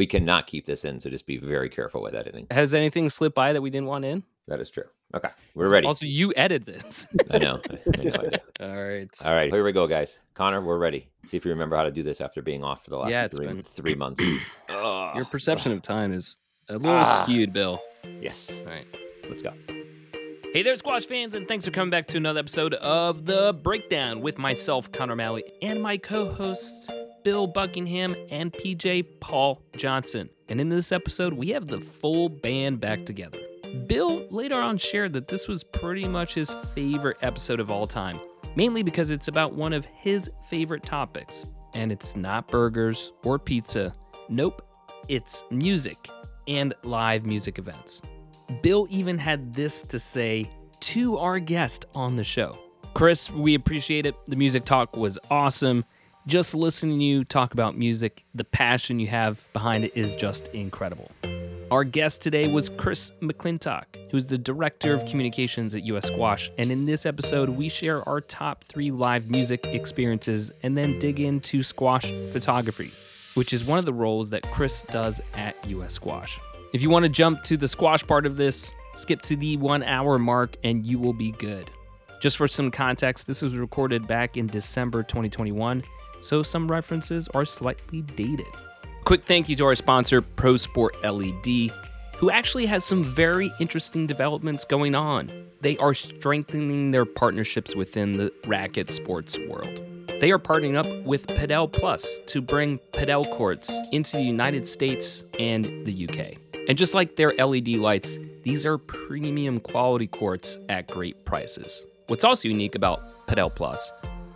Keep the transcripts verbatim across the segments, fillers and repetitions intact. We cannot keep this in, so just be very careful with editing. Has anything slipped by that we didn't want in? That is true. Okay, we're ready. Also, you edit this. I know. I know I did. All right. All right. Here we go, guys. Connor, we're ready. See if you remember how to do this after being off for the last yeah, three, been... three months. oh, Your perception oh. of time is a little ah. skewed, Bill. Yes. All right. Let's go. Hey there, Squash fans, and thanks for coming back to another episode of The Breakdown with myself, Connor Malley, and my co-hosts, Bill Buckingham and P J Paul Johnson. And in this episode, we have the full band back together. Bill later on shared that this was pretty much his favorite episode of all time, mainly because it's about one of his favorite topics. And it's not burgers or pizza. Nope, it's music and live music events. Bill even had this to say to our guest on the show. Chris, we appreciate it. The music talk was awesome. Just listening to you talk about music, the passion you have behind it is just incredible. Our guest today was Chris McClintock, who's the Director of Communications at U S Squash. And in this episode, we share our top three live music experiences and then dig into squash photography, which is one of the roles that Chris does at U S Squash. If you want to jump to the squash part of this, skip to the one hour mark and you will be good. Just for some context, this was recorded back in December twenty twenty-one, so some references are slightly dated. Quick thank you to our sponsor, Pro Sport L E D, who actually has some very interesting developments going on. They are strengthening their partnerships within the racket sports world. They are partnering up with Padel Plus to bring Padel courts into the United States and the U K. And just like their L E D lights, these are premium quality courts at great prices. What's also unique about Padel Plus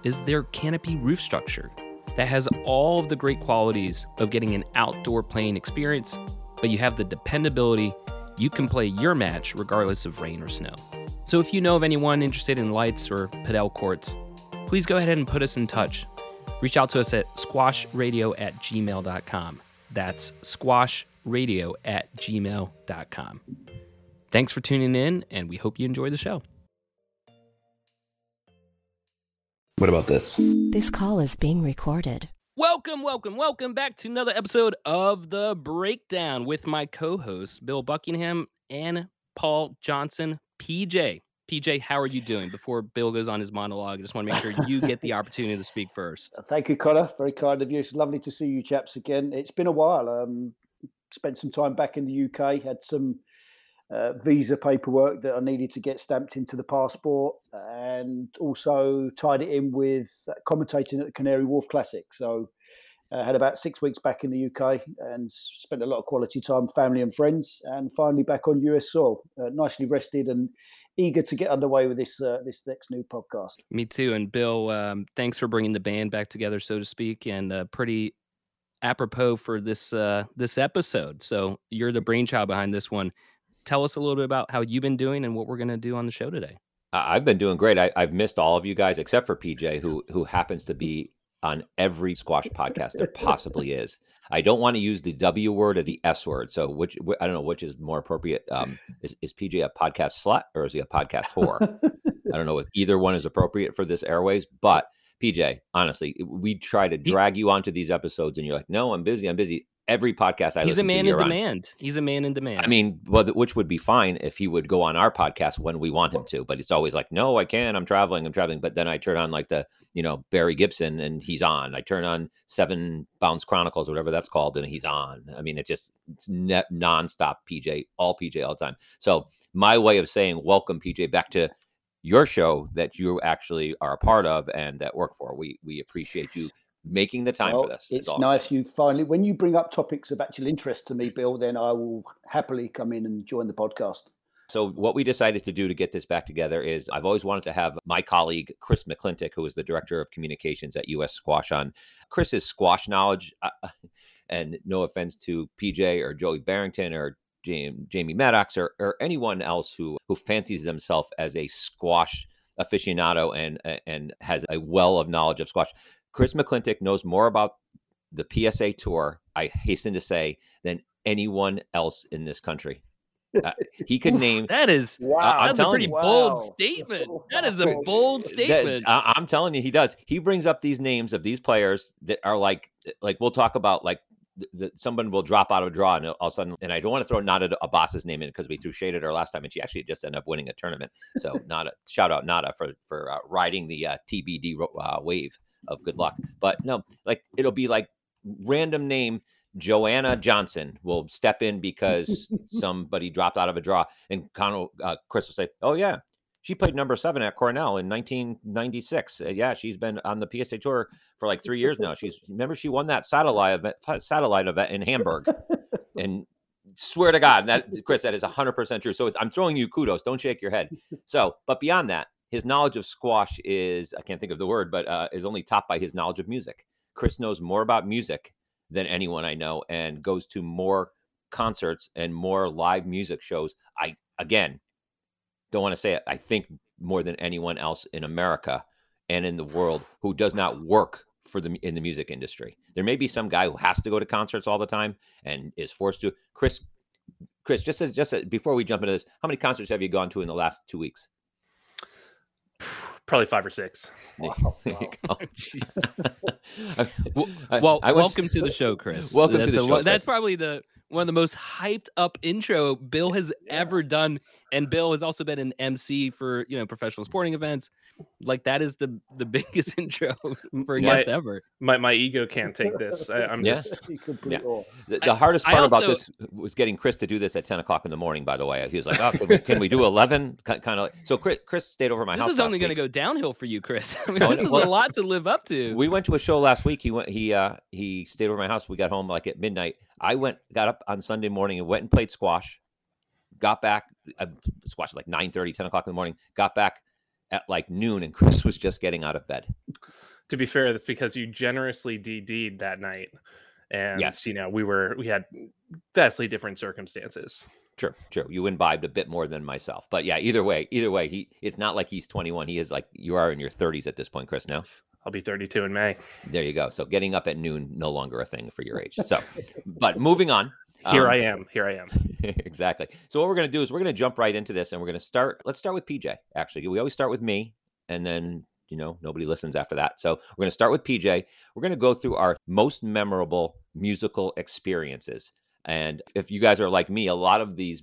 is their canopy roof structure that has all of the great qualities of getting an outdoor playing experience, but you have the dependability. You can play your match regardless of rain or snow. So if you know of anyone interested in lights or padel courts, please go ahead and put us in touch. Reach out to us at squashradio at gmail dot com. That's squashradio at gmail dot com. Thanks for tuning in, and we hope you enjoy the show. What about this? This call is being recorded. Welcome, welcome, welcome back to another episode of The Breakdown with my co-hosts, Bill Buckingham and Paul Johnson. P J. P J, how are you doing? Before Bill goes on his monologue, I just want to make sure you get the opportunity to speak first. Thank you, Connor. Very kind of you. It's lovely to see you chaps again. It's been a while. Um, spent some time back in the U K, had some Uh, visa paperwork that I needed to get stamped into the passport, and also tied it in with commentating at the Canary Wharf Classic. So I uh, had about six weeks back in the U K and spent a lot of quality time, family and friends, and finally back on U S soil, uh, nicely rested and eager to get underway with this uh, this next new podcast. Me too. And Bill, um, thanks for bringing the band back together, so to speak, and uh, pretty apropos for this uh, this episode. So you're the brainchild behind this one. Tell us a little bit about how you've been doing and what we're going to do on the show today. I've been doing great. I, I've missed all of you guys except for P J, who who happens to be on every squash podcast there possibly is. I don't want to use the W word or the S word. So which I don't know which is more appropriate. Um, is, is P J a podcast slut or is he a podcast whore? I don't know if either one is appropriate for this airways, but P J, honestly, we try to drag you onto these episodes and you're like, no, I'm busy. I'm busy. Every podcast I he's a man to, in demand. On. He's a man in demand. I mean, well, which would be fine if he would go on our podcast when we want him to, but it's always like, no, I can't. I'm traveling. I'm traveling. But then I turn on like the, you know, Barry Gibson and he's on. I turn on Seven Bounce Chronicles, or whatever that's called, and he's on. I mean, it's just it's ne- nonstop P J, all P J all the time. So my way of saying welcome, P J, back to your show that you actually are a part of and that work for. We we appreciate you making the time well, for this. It's nice you finally, when you bring up topics of actual interest to me, Bill, then I will happily come in and join the podcast. So what we decided to do to get this back together is I've always wanted to have my colleague, Chris McClintock, who is the Director of Communications at U S Squash, on. Chris's squash knowledge, uh, and no offense to P J or Joey Barrington or Jamie, Jamie Maddox or, or anyone else who, who fancies themselves as a squash aficionado and and has a well of knowledge of squash. Chris McClintock knows more about the P S A Tour, I hasten to say, than anyone else in this country. Uh, he could name... that is wow, uh, that's a pretty you, bold wow. statement. That is a bold statement. That, uh, I'm telling you, he does. He brings up these names of these players that are like, like we'll talk about like th- that someone will drop out of a draw and all of a sudden, and I don't want to throw Nada Abbas's name in because we threw shade at her last time and she actually just ended up winning a tournament. So Nada, shout out Nada for, for uh, riding the uh, T B D uh, wave of good luck. But no, like it'll be like random name. Joanna Johnson will step in because somebody dropped out of a draw. And Connell, uh, Chris will say, oh, yeah, she played number seven at Cornell in nineteen ninety-six. Uh, yeah, she's been on the P S A Tour for like three years now. She's remember she won that satellite event, satellite event in Hamburg. And swear to God, that Chris, that is one hundred percent true. So it's, I'm throwing you kudos. Don't shake your head. So, but beyond that, his knowledge of squash is, I can't think of the word, but uh, is only topped by his knowledge of music. Chris knows more about music than anyone I know and goes to more concerts and more live music shows. I, again, don't want to say it. I think more than anyone else in America and in the world who does not work for the, in the music industry. There may be some guy who has to go to concerts all the time and is forced to. Chris, Chris, just as, just as, before we jump into this, how many concerts have you gone to in the last two weeks? Probably five or six. Wow, wow. Oh, well, I, well I was, welcome to the show, Chris. Welcome that's to the a, show. Chris. That's probably the one of the most hyped up intro Bill has yeah. ever done, and Bill has also been an M C for you know professional sporting events. Like that is the the biggest intro for a my, guest ever. My my ego can't take this. I, I'm yeah. just yeah. The, the I, hardest part also, about this was getting Chris to do this at ten o'clock in the morning. By the way, he was like, "Oh, can we, can we do eleven?" Kind of. Like, so Chris, Chris stayed over my this house. This is only going to go downhill for you, Chris. I mean, this is well, a lot to live up to. We went to a show last week. He went. He uh he stayed over my house. We got home like at midnight. I went, got up on Sunday morning and went and played squash. Got back, I squashed like nine thirty, ten o'clock in the morning. Got back at like noon, and Chris was just getting out of bed. To be fair, that's because you generously D D'd that night, and yes. you know we were we had vastly different circumstances. Sure, sure. You imbibed a bit more than myself, but yeah. Either way, either way, he. It's not like he's twenty-one. He is like you are in your thirties at this point, Chris. No. I'll be thirty-two in May. There you go. So getting up at noon, no longer a thing for your age. So, but moving on. Here um, I am. Here I am. Exactly. So what we're going to do is we're going to jump right into this and we're going to start. Let's start with P J. Actually, we always start with me and then, you know, nobody listens after that. So we're going to start with P J. We're going to go through our most memorable musical experiences. And if you guys are like me, a lot of these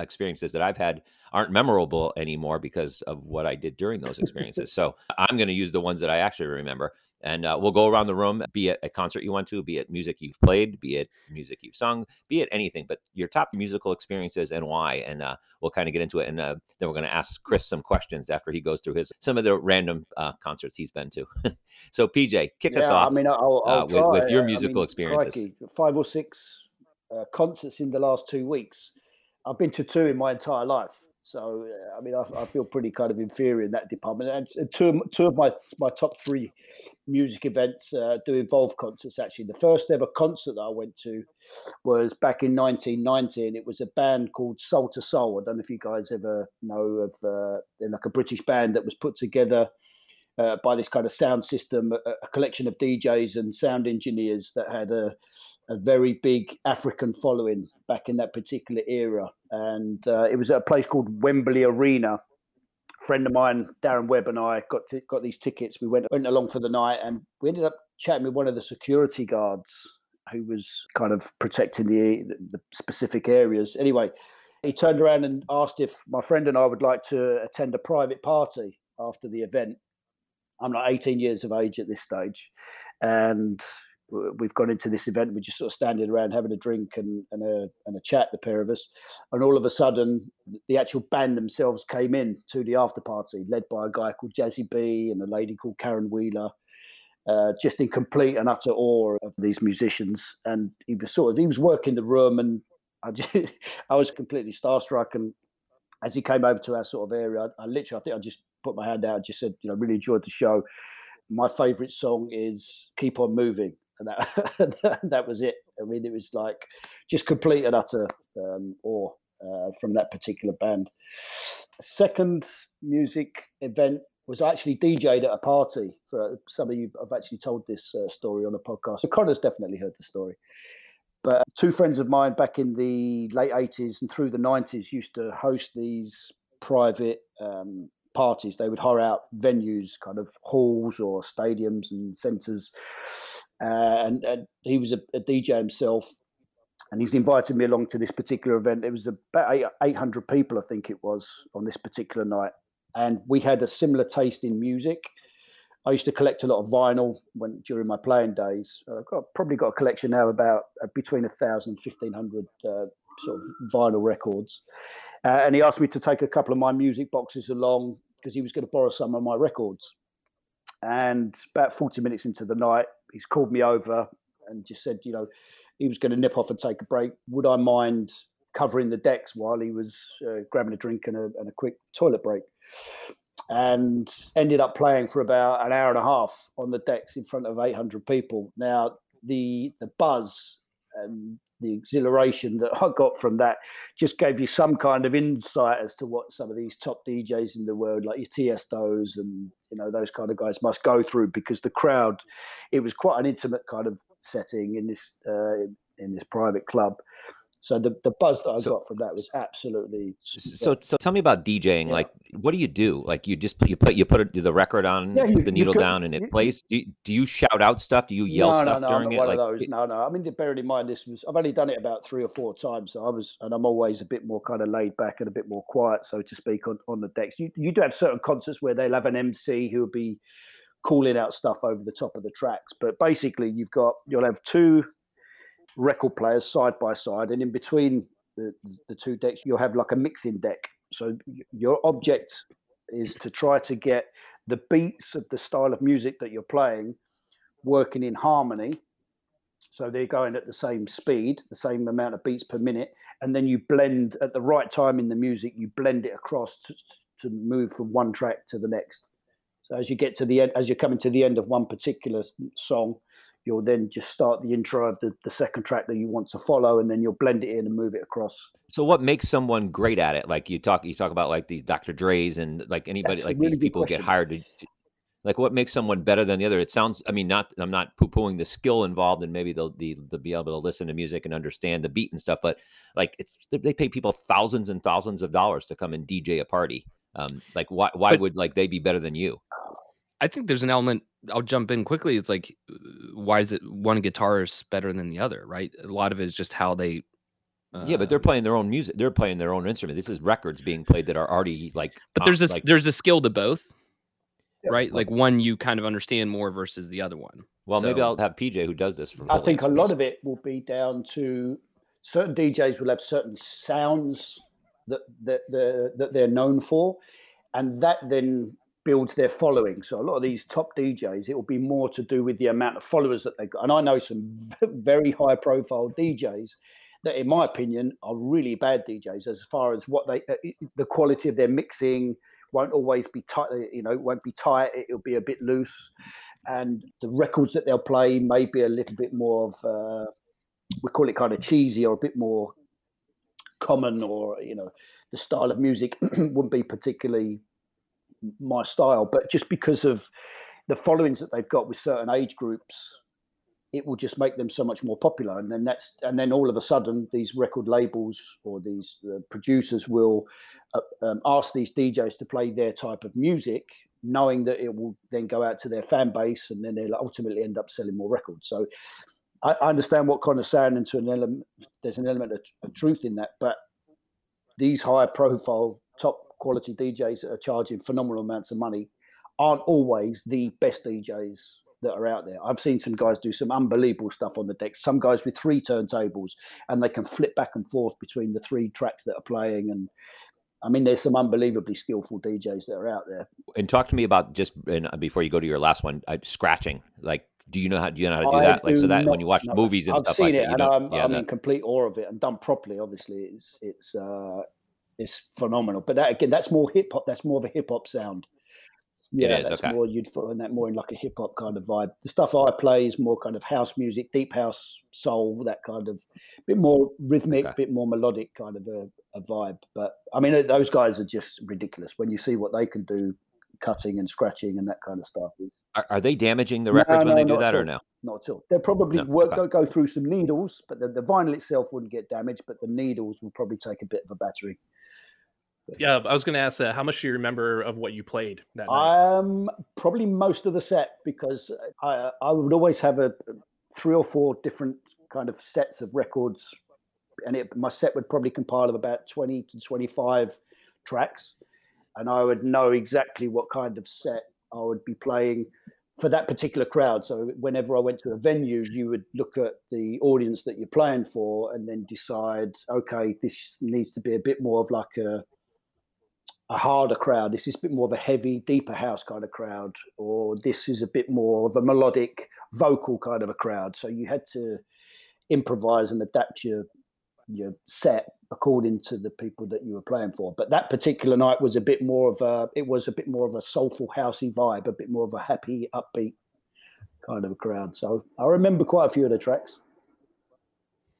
experiences that I've had aren't memorable anymore because of what I did during those experiences. So I'm going to use the ones that I actually remember. And uh, we'll go around the room, be it a concert you went to, be it music you've played, be it music you've sung, be it anything, but your top musical experiences and why. And uh, we'll kind of get into it. And uh, then we're going to ask Chris some questions after he goes through his some of the random uh, concerts he's been to. So P J, kick yeah, us off I mean, I'll, I'll uh, try. With, with your musical I mean, experiences. Crikey, five or six Uh, concerts in the last two weeks. I've been to two in my entire life, so uh, I mean, I, I feel pretty kind of inferior in that department. And, and two, of, two of my my top three music events uh, do involve concerts. Actually, the first ever concert that I went to was back in nineteen ninety, and it was a band called Soul two Soul. I don't know if you guys ever know of. Uh, they're like a British band that was put together uh, by this kind of sound system, a, a collection of D Js and sound engineers that had a a very big African following back in that particular era. And uh, it was at a place called Wembley Arena. A friend of mine, Darren Webb, and I got t- got these tickets. We went, went along for the night and we ended up chatting with one of the security guards who was kind of protecting the, the specific areas. Anyway, he turned around and asked if my friend and I would like to attend a private party after the event. I'm like eighteen years of age at this stage. And we've gone into this event. We're just sort of standing around having a drink and, and a and a chat, the pair of us. And all of a sudden, the actual band themselves came in to the after party, led by a guy called Jazzy B and a lady called Karen Wheeler, uh, just in complete and utter awe of these musicians. And he was sort of he was working the room, and I just, I was completely starstruck. And as he came over to our sort of area, I, I literally I think I just put my hand out and just said, you know, really enjoyed the show. My favourite song is "Keep on Moving." And that, that was it. I mean, it was like just complete and utter um, awe uh, from that particular band. Second music event was actually D J'd at a party. For, some of you have actually told this uh, story on a podcast. So Connor's definitely heard the story. But two friends of mine back in the late eighties and through the nineties used to host these private um parties. They would hire out venues, kind of halls or stadiums and centres, uh, and, and he was a, a D J himself, and he's invited me along to this particular event. It was about eight hundred people, I think it was, on this particular night, and we had a similar taste in music. I used to collect a lot of vinyl when during my playing days. I've got, probably got a collection now about uh, between one thousand and fifteen hundred uh, sort of vinyl records. Uh, and he asked me to take a couple of my music boxes along because he was going to borrow some of my records. And about forty minutes into the night, he's called me over and just said, you know, he was going to nip off and take a break. Would I mind covering the decks while he was uh, grabbing a drink and a, and a quick toilet break? And ended up playing for about an hour and a half on the decks in front of eight hundred people. Now, the the buzz and the exhilaration that I got from that just gave you some kind of insight as to what some of these top D Js in the world, like your Tiestos and, you know, those kind of guys must go through, because the crowd, it was quite an intimate kind of setting in this uh, in this private club. So the, the buzz that I so, got from that was absolutely. So yeah. so tell me about DJing. Yeah. Like, what do you do? Like, you just put you put you put the record on, yeah, you, put the needle could, down, and it you, plays. Do you, do you shout out stuff? Do you yell no, stuff no, no, during I'm not it? One like, of those. It, no, no. I mean, bearing in mind, this was I've only done it about three or four times. So I was, and I'm always a bit more kind of laid back and a bit more quiet, so to speak, on, on the decks. You you do have certain concerts where they'll have an M C who will be calling out stuff over the top of the tracks, but basically, you've got you'll have two record players side by side, and in between the, the two decks you'll have like a mixing deck. So your object is to try to get the beats of the style of music that you're playing working in harmony, so they're going at the same speed, the same amount of beats per minute, and then you blend at the right time in the music, you blend it across to, to move from one track to the next. So as you get to the end, as you're coming to the end of one particular song, you'll then just start the intro of the, the second track that you want to follow, and then you'll blend it in and move it across. So what makes someone great at it? Like you talk, you talk about like these Doctor Dre's and like anybody, that's like really these people question. Get hired to, to, like what makes someone better than the other? It sounds, I mean, not, I'm not poo-pooing the skill involved and maybe they'll, the, they'll be able to listen to music and understand the beat and stuff, but like it's, they pay people thousands and thousands of dollars to come and D J a party. Um, like why, why but, would like they be better than you? I think there's an element, I'll jump in quickly. It's like, why is it one guitarist better than the other, right? A lot of it is just how they... Uh, yeah, but they're playing their own music. They're playing their own instrument. This is records being played that are already like... But there's this, like, there's a skill to both, yeah, right? Like one you kind of understand more versus the other one. Well, so, maybe I'll have P J who does this. For I think a lot of it will be down to certain D Js will have certain sounds that that, that, that they're known for, and that then... builds their following. So a lot of these top D Js, it will be more to do with the amount of followers that they've got. And I know some very high profile D Js that, in my opinion, are really bad D Js as far as what they, the quality of their mixing won't always be tight, you know, won't be tight. It'll be a bit loose. And the records that they'll play may be a little bit more of, uh, we call it kind of cheesy or a bit more common, or, you know, the style of music wouldn't be particularly my style, but just because of the followings that they've got with certain age groups, it will just make them so much more popular. And then that's, and then all of a sudden these record labels or these uh, producers will uh, um, ask these D Js to play their type of music, knowing that it will then go out to their fan base, and then they'll ultimately end up selling more records. So I, I understand what kind of sound into an element, there's an element of, of truth in that, but these high profile top quality D Js that are charging phenomenal amounts of money aren't always the best D Js that are out there. I've seen some guys do some unbelievable stuff on the decks, some guys with three turntables, and they can flip back and forth between the three tracks that are playing. And I mean, there's some unbelievably skillful D Js that are out there. And talk to me about just, and before you go to your last one, uh, scratching. Like, do you know how do you know how to do I that? Like, do so that not, when you watch no, movies and I've stuff like that. I've seen it, and I'm, yeah, I'm in complete awe of it, and done properly, obviously. It's, it's, uh, It's phenomenal, but that, again, that's more hip hop. That's more of a hip hop sound. Yeah, is, that's okay. More you'd find that more in like a hip hop kind of vibe. The stuff I play is more kind of house music, deep house, soul, that kind of bit more rhythmic, okay. bit more melodic kind of a, a vibe. But I mean, those guys are just ridiculous when you see what they can do, cutting and scratching and that kind of stuff. Are, are they damaging the records no, when no, they do that, or no? Not at all. They'll probably no, work, okay. go, go through some needles, but the, the vinyl itself wouldn't get damaged. But the needles will probably take a bit of a battering. Yeah, I was going to ask, uh, how much do you remember of what you played that night? Um, probably most of the set, because I I would always have a three or four different kind of sets of records, and it, my set would probably compile of about twenty to twenty-five tracks, and I would know exactly what kind of set I would be playing for that particular crowd. So whenever I went to a venue, you would look at the audience that you're playing for and then decide, okay, this needs to be a bit more of like a a harder crowd. This is a bit more of a heavy, deeper house kind of crowd, or this is a bit more of a melodic, vocal kind of a crowd. So you had to improvise and adapt your your set according to the people that you were playing for. But that particular night was a bit more of a, it was a bit more of a soulful, housey vibe, a bit more of a happy, upbeat kind of a crowd. So I remember quite a few of the tracks.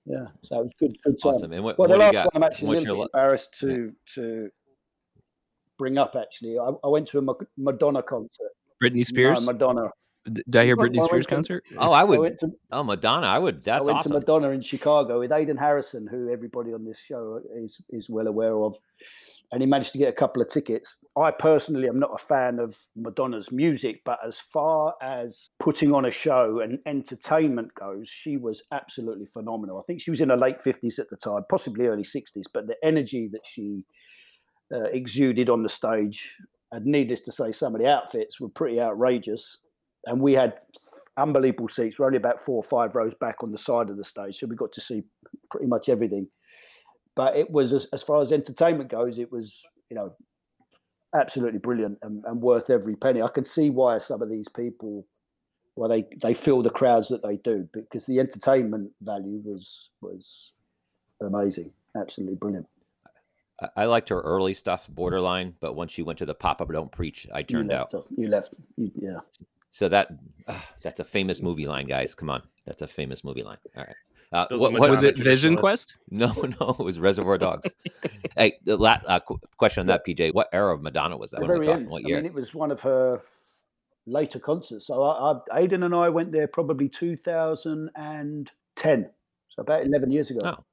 Yeah, so it was good, good time. Awesome. And what, well, the last one I'm actually a little bit embarrassed to to bring up, actually. I, I went to a Madonna concert. Britney Spears? No, Madonna. Did I hear Britney Spears to, concert? Oh, I would. I to, oh, Madonna. I would. That's awesome. I went awesome. to Madonna in Chicago with Aidan Harrison, who everybody on this show is is well aware of. And he managed to get a couple of tickets. I personally am not a fan of Madonna's music, but as far as putting on a show and entertainment goes, she was absolutely phenomenal. I think she was in her late fifties at the time, possibly early sixties, but the energy that she uh, exuded on the stage, and needless to say, some of the outfits were pretty outrageous. And we had unbelievable seats. We're only about four or five rows back on the side of the stage, so we got to see pretty much everything. But it was, as, as far as entertainment goes, it was, you know, absolutely brilliant and, and worth every penny. I can see why some of these people, well, they, they fill the crowds that they do, because the entertainment value was was amazing, absolutely brilliant. I liked her early stuff, Borderline, but once she went to the pop-up Don't Preach, I turned out. You left, you, yeah. So that uh, that's a famous movie line, guys. Come on. That's a famous movie line. All right. Uh, what, what was it? Vision Quest? No, no. It was Reservoir Dogs. Hey, the last uh, question on that, P J. What era of Madonna was that? When we talking, what year? I mean, it was one of her later concerts. So I, I, Aidan and I went there probably two thousand ten. So about eleven years ago. Oh.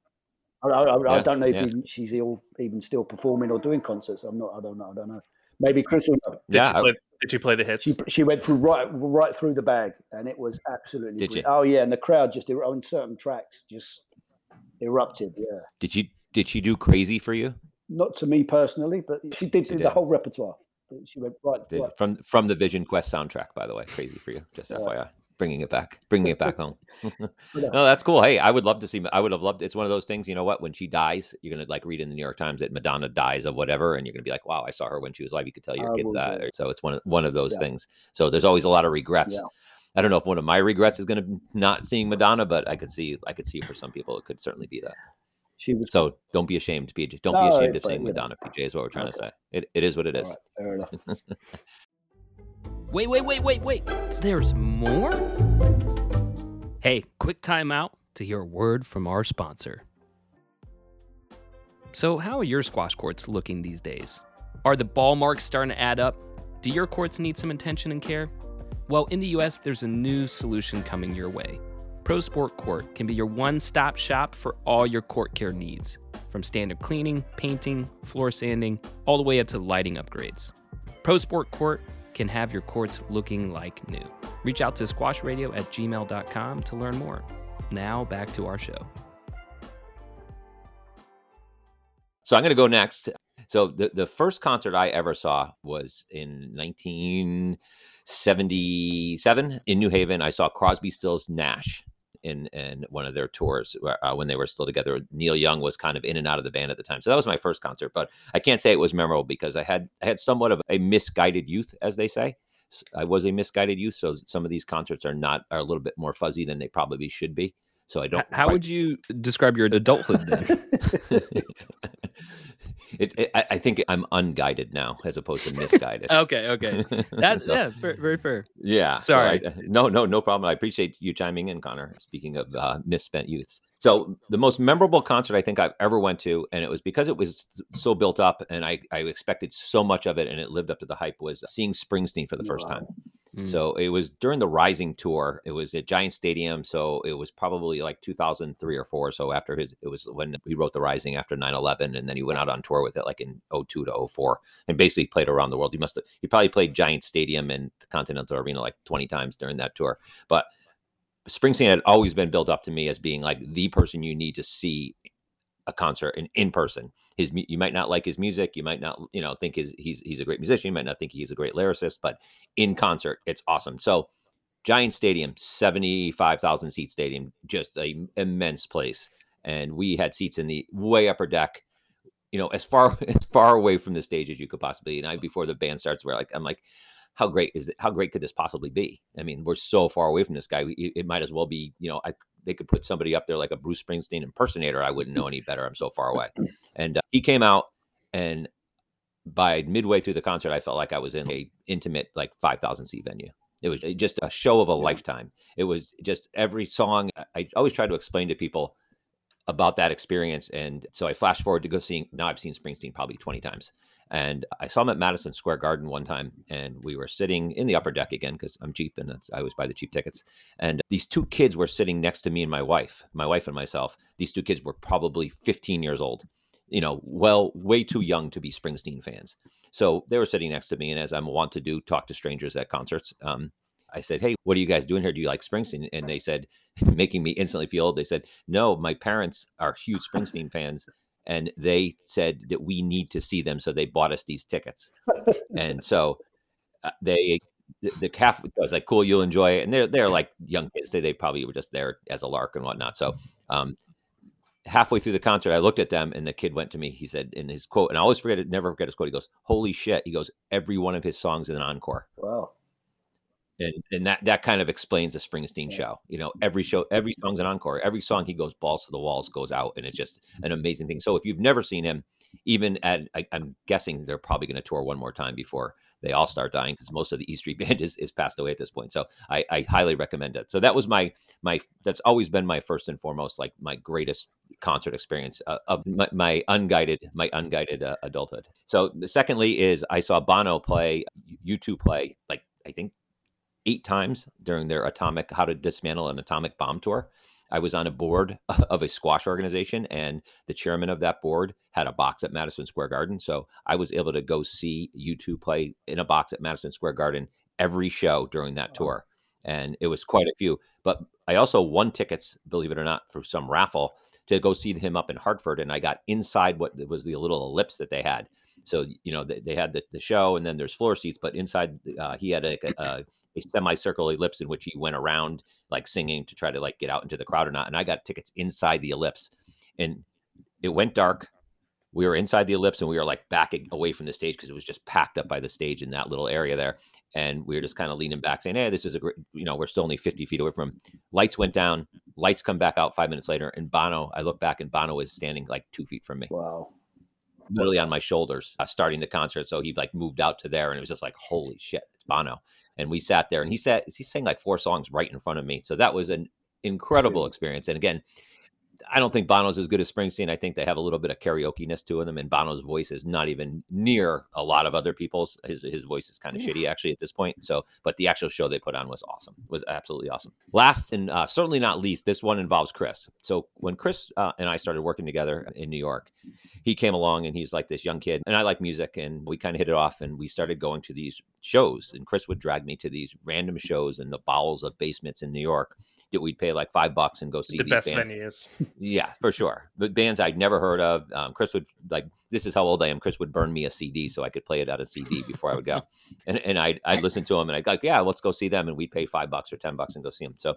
I, I, I, yeah, I don't know if yeah. even, she's even still performing or doing concerts. I'm not. I don't know. I don't know. Maybe Chris will know. Did, yeah, you play, did you play the hits? She, she went through right right through the bag, and it was absolutely did you? Oh yeah, and the crowd just on certain tracks just erupted. Yeah. Did you did she do Crazy for you? Not to me personally, but she did she do did. the whole repertoire. She went right, right from from the Vision Quest soundtrack, by the way. Crazy for you, just yeah. F Y I. Bringing it back, bringing it back home. No, that's cool. Hey, I would love to see, I would have loved, it's one of those things, you know what, when she dies, you're going to like read in the New York Times that Madonna dies of whatever. And you're going to be like, wow, I saw her when she was alive. You could tell your I kids that. It. So it's one of, one of those yeah. things. So there's always a lot of regrets. Yeah. I don't know if one of my regrets is going to be not seeing Madonna, but I could see, I could see for some people, it could certainly be that. She was, so don't be ashamed, P J. Don't no, be ashamed of saying yeah. Madonna, P J, is what we're trying okay. to say. It It is what it is. Right, fair enough. Wait, wait, wait, wait, wait. There's more? Hey, quick timeout to hear a word from our sponsor. So how are your squash courts looking these days? Are the ball marks starting to add up? Do your courts need some attention and care? Well, in the U S, there's a new solution coming your way. Pro Sport Court can be your one-stop shop for all your court care needs, from standard cleaning, painting, floor sanding, all the way up to lighting upgrades. Pro Sport Court can have your courts looking like new. Reach out to squashradio at gmail dot com to learn more. Now back to our show. So I'm going to go next. So the, the first concert I ever saw was in nineteen seventy-seven in New Haven. I saw Crosby, Stills, Nash in, in one of their tours uh, when they were still together. Neil Young was kind of in and out of the band at the time. So that was my first concert, but I can't say it was memorable because I had, I had somewhat of a misguided youth, as they say. I was a misguided youth. So some of these concerts are not, are a little bit more fuzzy than they probably should be. So I don't, how quite... would you describe your adulthood then? It, it, I think I'm unguided now as opposed to misguided. okay, okay. That's, so, yeah, very, very fair. Yeah. Sorry. So I, no, no, no problem. I appreciate you chiming in, Connor, speaking of uh, misspent youths. So the most memorable concert I think I've ever went to, and it was because it was so built up and I, I expected so much of it and it lived up to the hype, was seeing Springsteen for the first wow. time. Mm. So it was during the Rising tour. It was at Giant Stadium. So it was probably like two thousand three or four. So after his, it was when he wrote The Rising after nine eleven, and then he went out on tour with it like in oh two to oh four and basically played around the world. He must have, he probably played Giant Stadium and the Continental Arena like twenty times during that tour. But Springsteen had always been built up to me as being like the person you need to see a concert in, in person. His, you might not like his music. You might not, you know, think his, he's, he's a great musician. You might not think he's a great lyricist, but in concert, it's awesome. So Giant Stadium, seventy-five thousand seat stadium, just an immense place. And we had seats in the way upper deck, you know, as far, as far away from the stage as you could possibly. And I, before the band starts, we're like, I'm like, how great is it? How great could this possibly be? I mean, we're so far away from this guy. We, it might as well be, you know, I, they could put somebody up there like a Bruce Springsteen impersonator. I wouldn't know any better. I'm so far away. And uh, he came out, and by midway through the concert, I felt like I was in a intimate, like five thousand seat venue. It was just a show of a lifetime. It was just every song. I always try to explain to people about that experience. And so I flash forward to go seeing, now I've seen Springsteen probably twenty times. And I saw him at Madison Square Garden one time, and we were sitting in the upper deck again because I'm cheap, and that's, I always buy the cheap tickets. And these two kids were sitting next to me and my wife, my wife and myself. These two kids were probably fifteen years old, you know, well, way too young to be Springsteen fans. So they were sitting next to me, and as I'm wont to do, talk to strangers at concerts. Um, I said, hey, what are you guys doing here? Do you like Springsteen? And they said, making me instantly feel old, they said, no, my parents are huge Springsteen fans. And they said that we need to see them, so they bought us these tickets. And so uh, they, the, the calf was like, "Cool, you'll enjoy it." And they're they're like young kids; they they probably were just there as a lark and whatnot. So um, halfway through the concert, I looked at them, and the kid went to me. He said, in his quote, and I always forget it, never forget his quote. He goes, "Holy shit!" He goes, "Every one of his songs is an encore." Wow. And and that that kind of explains the Springsteen show. You know, every show, every song's an encore. Every song he goes balls to the walls, goes out, and it's just an amazing thing. So if you've never seen him, even at, I, I'm guessing they're probably going to tour one more time before they all start dying, because most of the E Street Band is, is passed away at this point. So I, I highly recommend it. So that was my, my, that's always been my first and foremost, like my greatest concert experience uh, of my, my unguided, my unguided uh, adulthood. So secondly is I saw Bono play, U two play, like I think eight times during their atomic, how to dismantle an atomic bomb tour. I was on a board of a squash organization, and the chairman of that board had a box at Madison Square Garden. So I was able to go see U two play in a box at Madison Square Garden every show during that tour. And it was quite a few, but I also won tickets, believe it or not, for some raffle to go see him up in Hartford. And I got inside what was the little ellipse that they had. So, you know, they, they had the, the show, and then there's floor seats, but inside uh, he had a, a a semicircle ellipse in which he went around like singing to try to like get out into the crowd or not. And I got tickets inside the ellipse, and it went dark. We were inside the ellipse, and we were like back away from the stage because it was just packed up by the stage in that little area there. And we were just kind of leaning back saying, hey, this is a great, you know, we're still only fifty feet away from him. Lights went down, lights come back out five minutes later. And Bono, I look back, and Bono is standing like two feet from me. Wow. Literally on my shoulders uh, starting the concert. So he like moved out to there, and it was just like, holy shit, it's Bono. And we sat there, and he sat, he sang like four songs right in front of me. So that was an incredible experience. And again, I don't think Bono's as good as Springsteen. I think they have a little bit of karaoke-ness to them, and Bono's voice is not even near a lot of other people's. His his voice is kind of yeah. shitty actually at this point. So, but the actual show they put on was awesome. It was absolutely awesome. Last and uh, certainly not least, this one involves Chris. So when Chris uh, and I started working together in New York, he came along, and he was like this young kid, and I like music, and we kind of hit it off, and we started going to these shows, and Chris would drag me to these random shows in the bowels of basements in New York that we'd pay like five bucks and go see the these best bands. Venues. Yeah, for sure. But bands I'd never heard of. Um, Chris would like, this is how old I am. Chris would burn me a C D so I could play it out of C D before I would go. And and I'd, I'd listen to him, and I'd like, yeah, let's go see them. And we'd pay five bucks or ten bucks and go see them. So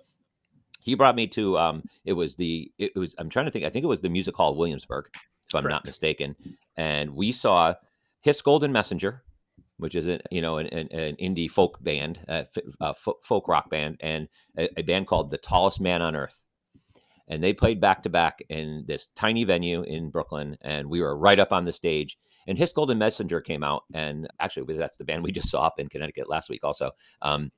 he brought me to, um, it was the, it was, I'm trying to think, I think it was the Music Hall of Williamsburg, if I'm Correct. not mistaken. And we saw Hiss Golden Messenger, which is, a, you know, an, an, an indie folk band, uh, f- uh, f- folk rock band, and a, a band called The Tallest Man on Earth. And they played back to back in this tiny venue in Brooklyn. And we were right up on the stage, and Hiss Golden Messenger came out. And actually, that's the band we just saw up in Connecticut last week also. Um,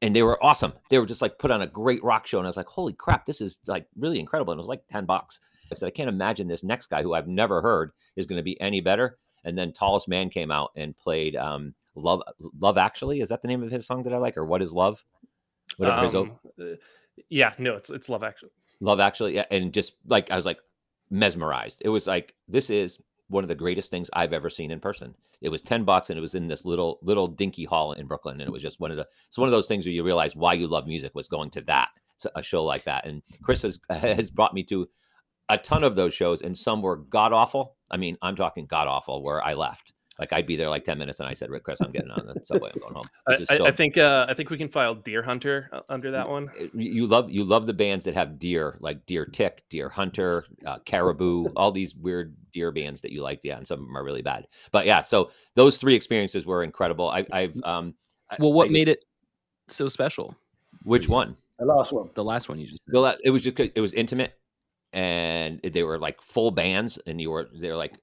and they were awesome. They were just like put on a great rock show. And I was like, holy crap, this is like really incredible. And it was like ten bucks. I said, I can't imagine this next guy who I've never heard is going to be any better. And then Tallest Man came out and played um, Love Love Actually. Is that the name of his song that I like? Or What Is Love? Whatever his um, old... Yeah, no, it's it's Love Actually. Love Actually. Yeah. And just like, I was like mesmerized. It was like, this is one of the greatest things I've ever seen in person. It was ten bucks, and it was in this little, little dinky hall in Brooklyn. And it was just one of the, it's one of those things where you realize why you love music was going to that. a show like that. And Chris has, has brought me to a ton of those shows, and some were god awful. I mean, I'm talking god awful, where I left. Like, I'd be there like ten minutes, and I said, Rick, Chris, I'm getting on the subway. I'm going home. I, so... I think uh, I think we can file Deer Hunter under that one. You love you love the bands that have deer, like Deer Tick, Deer Hunter, uh, Caribou, all these weird deer bands that you like. Yeah, and some of them are really bad. But yeah, so those three experiences were incredible. I, I've um, well, what I, made it so special? Which one? The last one. The last one you just. The la- it was just it was intimate. And they were like full bands, and you were they're like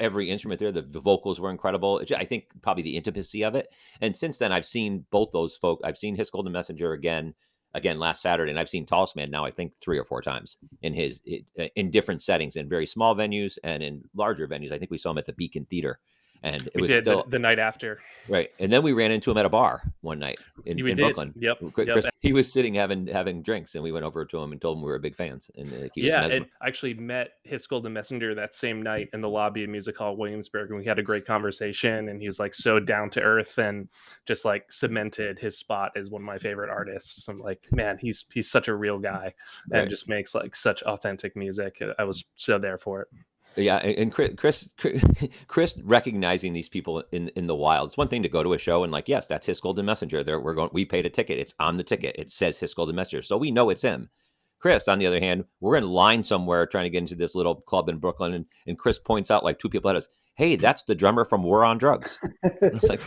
every instrument there. The, the vocals were incredible. It's, I think probably the intimacy of it. And since then, I've seen both those folk. I've seen Hiss Golden Messenger again, again last Saturday, and I've seen Tallest Man now I think three or four times in his in different settings, in very small venues and in larger venues. I think we saw him at the Beacon Theater, and it we was did, still the, the night after, right? And then we ran into him at a bar one night in, in Brooklyn. Yep, Chris, yep. He was sitting having having drinks, and we went over to him and told him we were big fans. And like, he yeah, was and I actually met Hiss Golden Messenger that same night in the lobby of Music Hall Williamsburg, and we had a great conversation. And he was like so down to earth, and just like cemented his spot as one of my favorite artists. I'm like, man, he's he's such a real guy, and right. just makes like such authentic music. I was so there for it. Yeah, and Chris, Chris, Chris, recognizing these people in, in the wild. It's one thing to go to a show and like, yes, that's Hiss Golden Messenger. There, we're going. We paid a ticket. It's on the ticket. It says Hiss Golden Messenger, so we know it's him. Chris, on the other hand, we're in line somewhere trying to get into this little club in Brooklyn, and, and Chris points out like two people at us. Hey, that's the drummer from War on Drugs. I was like,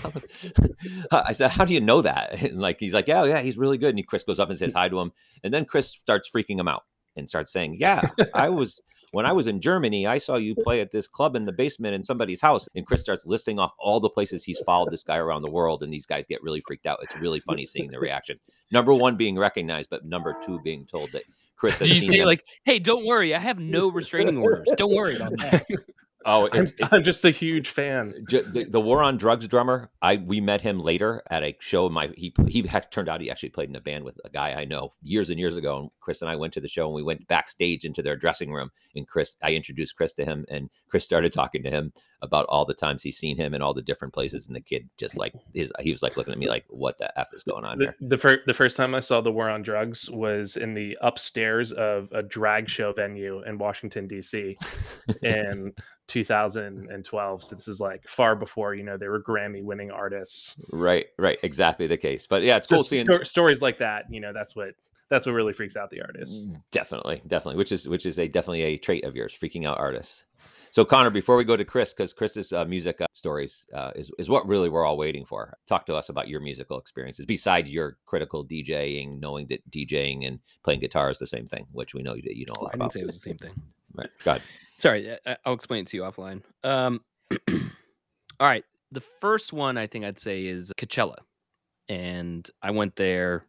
I said, how do you know that? And like, he's like, yeah, yeah, he's really good. And he, Chris goes up and says hi to him, and then Chris starts freaking him out and starts saying, yeah, I was. When I was in Germany, I saw you play at this club in the basement in somebody's house. And Chris starts listing off all the places he's followed this guy around the world. And these guys get really freaked out. It's really funny seeing the reaction. Number one, being recognized, but number two, being told that Chris has you seen say him. Like, hey, don't worry. I have no restraining orders. Don't worry about that. Oh, it's, I'm, it's, I'm just a huge fan. Just, the, the War on Drugs drummer, I we met him later at a show. My he he had, turned out he actually played in a band with a guy I know years and years ago. And Chris and I went to the show, and we went backstage into their dressing room. And Chris, I introduced Chris to him, and Chris started talking to him about all the times he's seen him and all the different places. And the kid just like his, he was like looking at me like, "What the f is going on?" The, here? The first the first time I saw the War on Drugs was in the upstairs of a drag show venue in Washington D C, and two thousand twelve, so this is like far before, you know, they were Grammy winning artists. Right right, exactly the case. But yeah, it's so cool seeing sto- stories like that, you know. That's what that's what really freaks out the artists. Definitely definitely, which is which is a definitely a trait of yours, freaking out artists. So Connor, before we go to Chris, because Chris's uh, music uh, stories uh, is, is what really we're all waiting for, talk to us about your musical experiences besides your critical DJing, knowing that DJing and playing guitar is the same thing, which we know that you know a lot about. I didn't say it was the same thing. Right. Go ahead. Sorry, I'll explain it to you offline. Um, all right. The first one I think I'd say is Coachella. And I went there,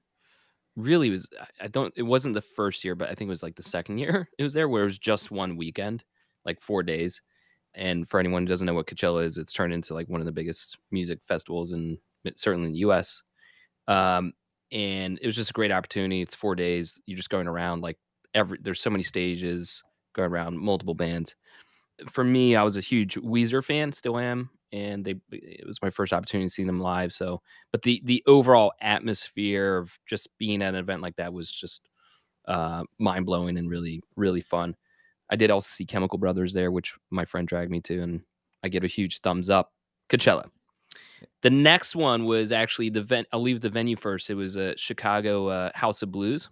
really was, I don't, it wasn't the first year, but I think it was like the second year it was there, where it was just one weekend, like four days. And for anyone who doesn't know what Coachella is, it's turned into like one of the biggest music festivals in certainly in the U S. Um, and it was just a great opportunity. It's four days. You're just going around like every, there's so many stages. Go around multiple bands. For me, I was a huge Weezer fan, still am, and they it was my first opportunity to see them live. So, but the the overall atmosphere of just being at an event like that was just uh mind-blowing and really really fun. I did also see Chemical Brothers there, which my friend dragged me to, and I get a huge thumbs up. Coachella. The next one was actually the event, I'll leave the venue first. It was a Chicago uh, House of Blues.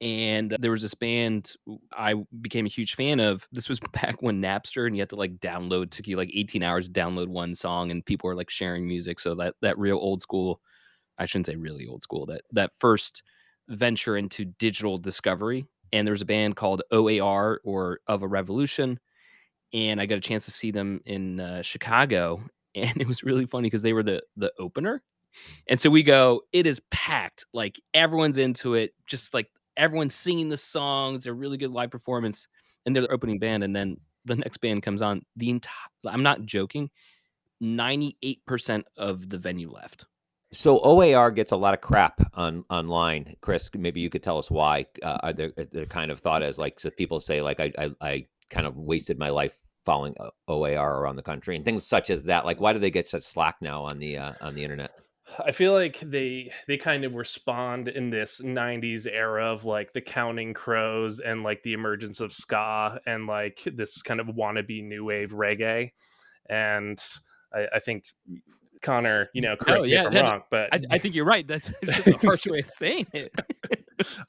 And there was this band I became a huge fan of. This was back when Napster, and you had to like download, it took you like eighteen hours to download one song, and people were like sharing music. So that that real old school, I shouldn't say really old school, that that first venture into digital discovery. And there was a band called O A R, or Of a Revolution. And I got a chance to see them in uh, Chicago. And it was really funny because they were the the opener. And so we go, it is packed. Like everyone's into it. Just like everyone's singing the songs. They're really good live performance, and they're the opening band. And then the next band comes on. The entire, I'm not joking, ninety-eight percent of the venue left. So O A R gets a lot of crap on online. Chris, maybe you could tell us why. Uh, are they, they're kind of thought as like, so people say like, I, I, I kind of wasted my life following O A R around the country and things such as that. Like, why do they get such slack now on the, uh, on the internet? I feel like they they kind of respond in this nineties era of like the Counting Crows and like the emergence of ska and like this kind of wannabe new wave reggae. And I, I think Connor, you know, correct oh, yeah, me if I'm no, wrong, but I, I think you're right. That's just a harsh way of saying it.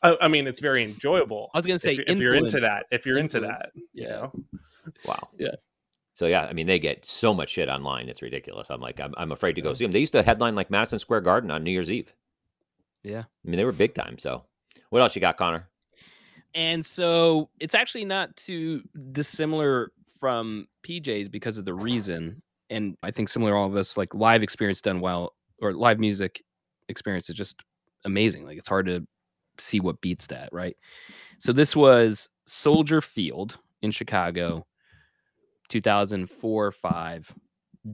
I, I mean, it's very enjoyable. I was going to say, if, if you're into that, if you're influence. into that, yeah. You know? Wow. Yeah. So, yeah, I mean, they get so much shit online. It's ridiculous. I'm like, I'm, I'm afraid to go see them. They used to headline like Madison Square Garden on New Year's Eve. Yeah. I mean, they were big time. So what else you got, Connor? And so it's actually not too dissimilar from P J's because of the reason. And I think similar to all of us, like live experience done well, or live music experience is just amazing. Like it's hard to see what beats that, right? So this was Soldier Field in Chicago, two thousand four, five,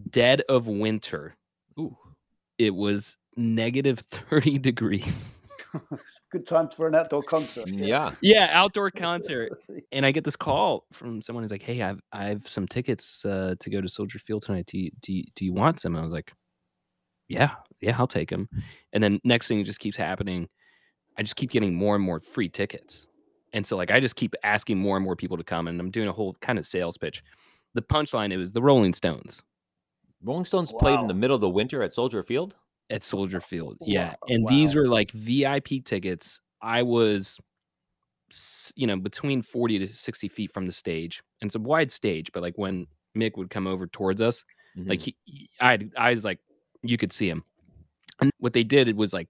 dead of winter. Ooh, it was negative thirty degrees. Good times for an outdoor concert. Yeah. Yeah. Outdoor concert. And I get this call from someone who's like, hey, I've, I have some tickets uh, to go to Soldier Field tonight. Do you, do you, do you want some? And I was like, yeah, yeah, I'll take them. And then next thing just keeps happening. I just keep getting more and more free tickets. And so like, I just keep asking more and more people to come, and I'm doing a whole kind of sales pitch. The punchline, it was the Rolling Stones. Rolling Stones wow. played in the middle of the winter at Soldier Field? At Soldier Field, yeah. Wow. And wow. these were like V I P tickets. I was, you know, between forty to sixty feet from the stage. And it's a wide stage, but like when Mick would come over towards us, mm-hmm. like he, I, I was like, you could see him. And what they did, it was like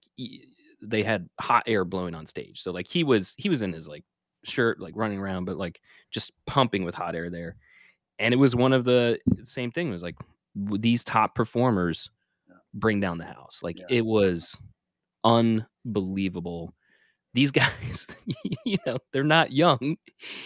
they had hot air blowing on stage. So like he was, he was in his like shirt, like running around, but like just pumping with hot air there. And it was one of the same thing. It was like these top performers bring down the house. Like yeah. it was unbelievable. These guys, you know, they're not young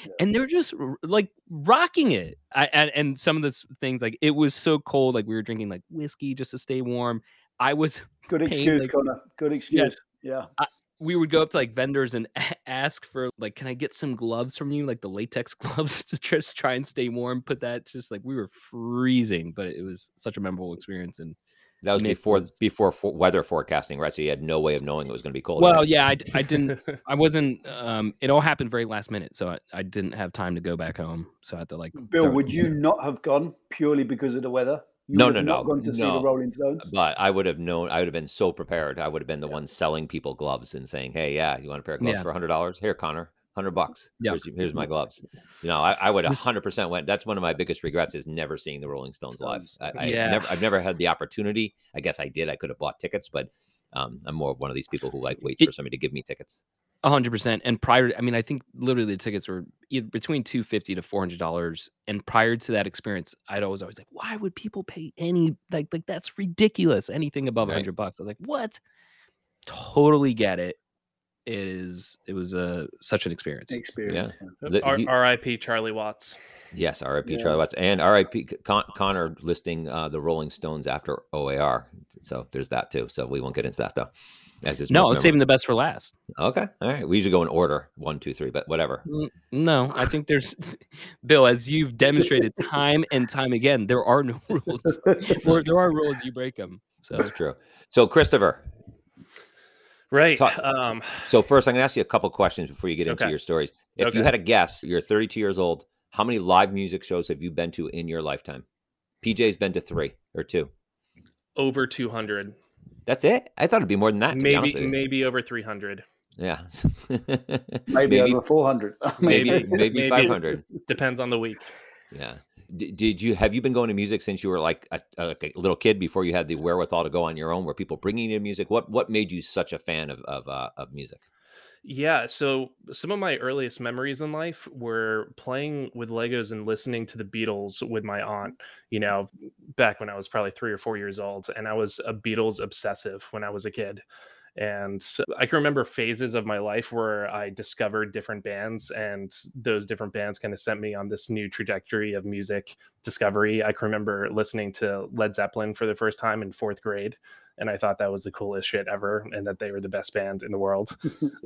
yeah. and they're just like rocking it. I, and, and some of the things, like it was so cold. Like we were drinking like whiskey just to stay warm. I was good paying, excuse, like, Connor. Good excuse. Yeah. yeah. I, we would go up to like vendors and ask for like, can I get some gloves from you? Like the latex gloves to just try and stay warm. Put that just like we were freezing, but it was such a memorable experience. And that was before before for weather forecasting, right? So you had no way of knowing it was going to be cold. Well, right? yeah, I, I didn't, I wasn't, um, it all happened very last minute. So I, I didn't have time to go back home. So I had to like. Bill, would you not have gone purely because of the weather? You no, no, no, going to no. See the Rolling Stones? But I would have known. I would have been so prepared. I would have been the yeah. one selling people gloves and saying, "Hey, yeah, you want a pair of gloves yeah. for a hundred dollars? Here, Connor, hundred bucks. Yeah. Here's, here's my gloves." You know, I, I would a hundred percent went. That's one of my biggest regrets is never seeing the Rolling Stones live. I, I yeah. never, I've never had the opportunity. I guess I did. I could have bought tickets, but um, I'm more of one of these people who like wait it, for somebody to give me tickets. A hundred percent. And prior, I mean, I think literally the tickets were between two fifty to four hundred dollars. And prior to that experience, I'd always, always like, why would people pay any, like, like that's ridiculous. Anything above a hundred bucks. I was like, what? Totally get it. It is, it was a, such an experience. experience. Yeah. R I P Charlie Watts. Yes. R I P yeah. Charlie Watts and R I P Con- Connor listing uh, the Rolling Stones after O A R. So there's that too. So we won't get into that though. As no, I'm saving the best for last. Okay. All right. We usually go in order one, two, three, but whatever. No, I think there's, Bill, as you've demonstrated time and time again, there are no rules. Or there are rules, you break them. So that's true. So, Christopher. Right. Talk, um, so, first, I'm going to ask you a couple questions before you get into okay. your stories. If okay. you had a guess, you're thirty-two years old, how many live music shows have you been to in your lifetime? P J's been to three or two. Over two hundred. That's it. I thought it'd be more than that. Maybe, maybe over three hundred. Yeah. maybe, maybe over four hundred. maybe, maybe, maybe five hundred. Depends on the week. Yeah. D- did you have you been going to music since you were like a, like a little kid before you had the wherewithal to go on your own? Were people bringing you music? What What made you such a fan of of, uh, of music? Yeah. So some of my earliest memories in life were playing with Legos and listening to the Beatles with my aunt, you know, back when I was probably three or four years old. And I was a Beatles obsessive when I was a kid. And I can remember phases of my life where I discovered different bands, and those different bands kind of sent me on this new trajectory of music discovery. I can remember listening to Led Zeppelin for the first time in fourth grade. And I thought that was the coolest shit ever and that they were the best band in the world.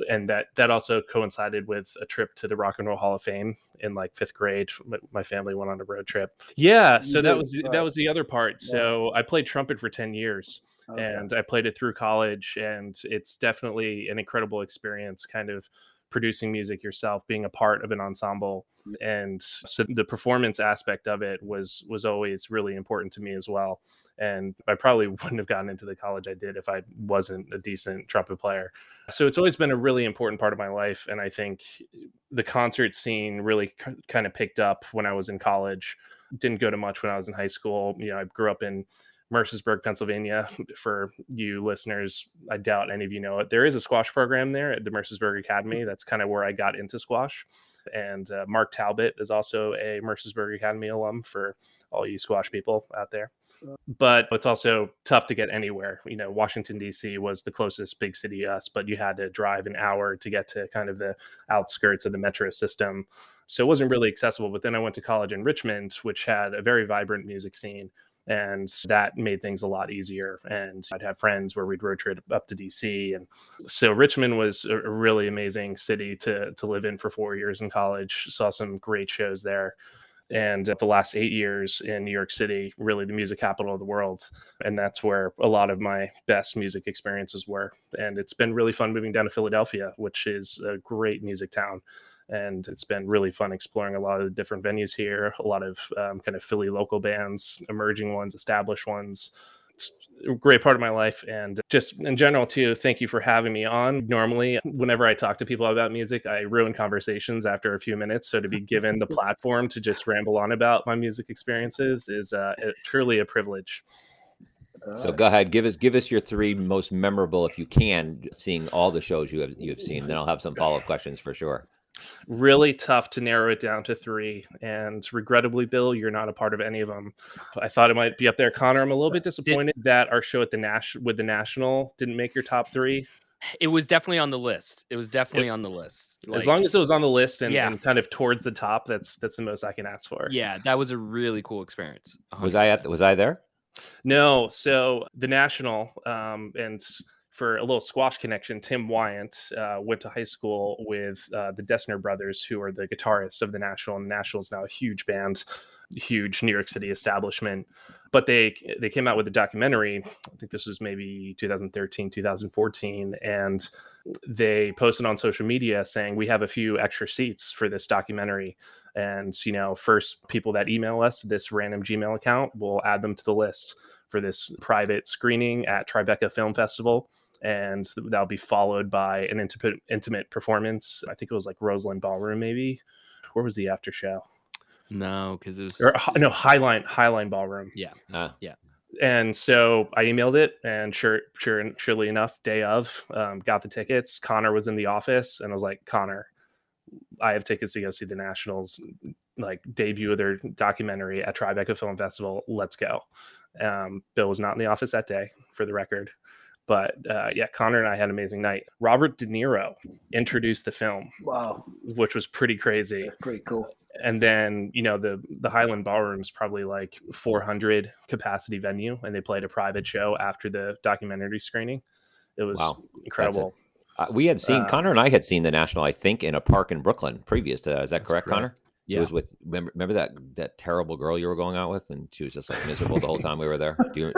And that, that also coincided with a trip to the Rock and Roll Hall of Fame in like fifth grade. My family went on a road trip. Yeah. So that was, that was the other part. So I played trumpet for ten years. Okay. And I played it through college, and it's definitely an incredible experience kind of producing music yourself, being a part of an ensemble. And so the performance aspect of it was was always really important to me as well. And I probably wouldn't have gotten into the college I did if I wasn't a decent trumpet player. So it's always been a really important part of my life. And I think the concert scene really c- kind of picked up when I was in college. Didn't go to much when I was in high school. You know, I grew up in Mercersburg, Pennsylvania. For you listeners, I doubt any of you know it. There is a squash program there at the Mercersburg Academy. That's kind of where I got into squash. And uh, Mark Talbot is also a Mercersburg Academy alum for all you squash people out there. But it's also tough to get anywhere. You know, Washington, D C was the closest big city to us, but you had to drive an hour to get to kind of the outskirts of the metro system. So it wasn't really accessible. But then I went to college in Richmond, which had a very vibrant music scene. And that made things a lot easier. And I'd have friends where we'd road trip up to D C. And so Richmond was a really amazing city to to live in for four years in college. Saw some great shows there. And the last eight years in New York City, really the music capital of the world. And that's where a lot of my best music experiences were. And it's been really fun moving down to Philadelphia, which is a great music town. And it's been really fun exploring a lot of the different venues here, a lot of um, kind of Philly local bands, emerging ones, established ones. It's a great part of my life. And just in general, too, thank you for having me on. Normally, whenever I talk to people about music, I ruin conversations after a few minutes. So to be given the platform to just ramble on about my music experiences is uh, truly a privilege. So go ahead, give us give us your three most memorable, if you can, seeing all the shows you have you've seen. Then I'll have some follow-up questions for sure. Really tough to narrow it down to three, and regrettably, Bill, you're not a part of any of them. I thought it might be up there, Connor. I'm a little bit disappointed Did, that our show at the Nash with the National didn't make your top three. It was definitely on the list. It was definitely it, on the list. Like, as long as it was on the list and, yeah. and kind of towards the top, that's that's the most I can ask for. Yeah, that was a really cool experience. one hundred percent. Was I at? Was I there? No. So the National um, and. For a little squash connection, Tim Wyant uh, went to high school with uh, the Dessner brothers, who are the guitarists of the National. And the National is now a huge band, huge New York City establishment. But they they came out with a documentary. I think this was maybe twenty thirteen, twenty fourteen, and they posted on social media saying, "We have a few extra seats for this documentary." And you know, first people that email us this random Gmail account, we'll add them to the list for this private screening at Tribeca Film Festival. And that'll be followed by an intimate, intimate performance. I think it was like Roseland Ballroom, maybe. Where was the after show? No, because it was or, no Highline Highline Ballroom. Yeah, uh, yeah. And so I emailed it, and sure, sure, surely enough, day of, um, got the tickets. Connor was in the office, and I was like, Connor, I have tickets to go see the Nationals, like debut of their documentary at Tribeca Film Festival. Let's go. Um, Bill was not in the office that day, for the record. But uh, yeah, Connor and I had an amazing night. Robert De Niro introduced the film, wow, which was pretty crazy. That's pretty cool. And then, you know, the, the Highland Ballroom is probably like four hundred capacity venue, and they played a private show after the documentary screening. It was wow. incredible. Uh, we had seen, uh, Connor and I had seen the National, I think, in a park in Brooklyn previous to that. Is that correct, correct, Connor? Yeah. It was with, remember, remember that, that terrible girl you were going out with? And she was just like miserable the whole time we were there. Do you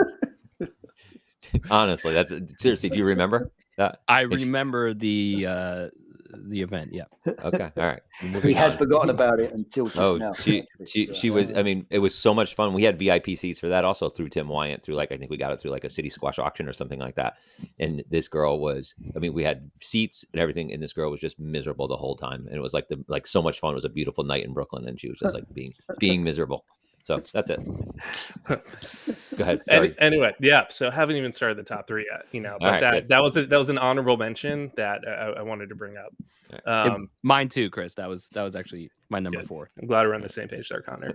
Honestly, that's seriously. Do you remember that? I remember the uh, the event. Yeah. Okay. All right. We had on. forgotten about it until oh, now. she she she was. I mean, it was so much fun. We had V I P seats for that also through Tim Wyant. Through like I think we got it through like a city squash auction or something like that. And this girl was. I mean, we had seats and everything, and this girl was just miserable the whole time. And it was like the like so much fun. It was a beautiful night in Brooklyn, and she was just like being being miserable. So that's it. Go ahead. Sorry. Anyway, yeah. So haven't even started the top three yet, you know. But right, that good. that was a, that was an honorable mention that I, I wanted to bring up. Right. Um, it, mine too, Chris. That was that was actually my number good. four. I'm glad we're on the same page there, Connor.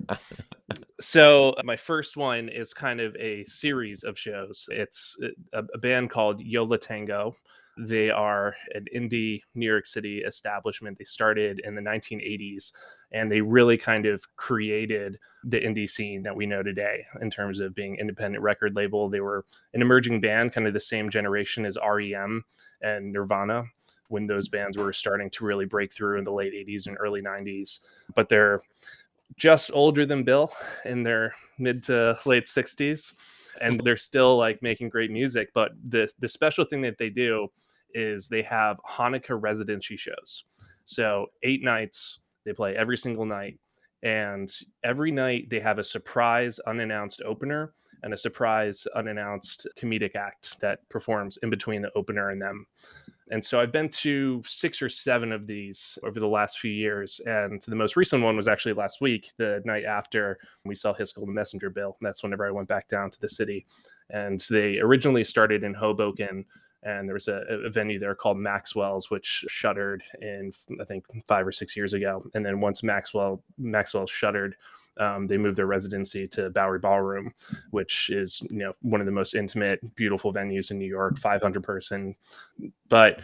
So my first one is kind of a series of shows. It's a, a band called Yo La Tengo. They are an indie New York City establishment. They started in the nineteen eighties, and they really kind of created the indie scene that we know today in terms of being independent record label. They were an emerging band, kind of the same generation as R E M and Nirvana, when those bands were starting to really break through in the late eighties and early nineties. But they're just older than Bill, in their mid to late sixties. And they're still like making great music. But the the special thing that they do is they have Hanukkah residency shows. So eight nights, they play every single night. And every night they have a surprise unannounced opener and a surprise unannounced comedic act that performs in between the opener and them. And so I've been to six or seven of these over the last few years. And the most recent one was actually last week, the night after we saw Hiss Golden Messenger, Bill. That's whenever I went back down to the city. And they originally started in Hoboken. And there was a, a venue there called Maxwell's, which shuttered in, I think, five or six years ago. And then once Maxwell Maxwell shuttered, um, they moved their residency to Bowery Ballroom, which is, you know, one of the most intimate, beautiful venues in New York, five hundred person. But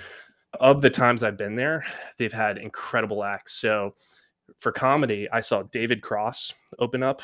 of the times I've been there, they've had incredible acts. So for comedy, I saw David Cross open up,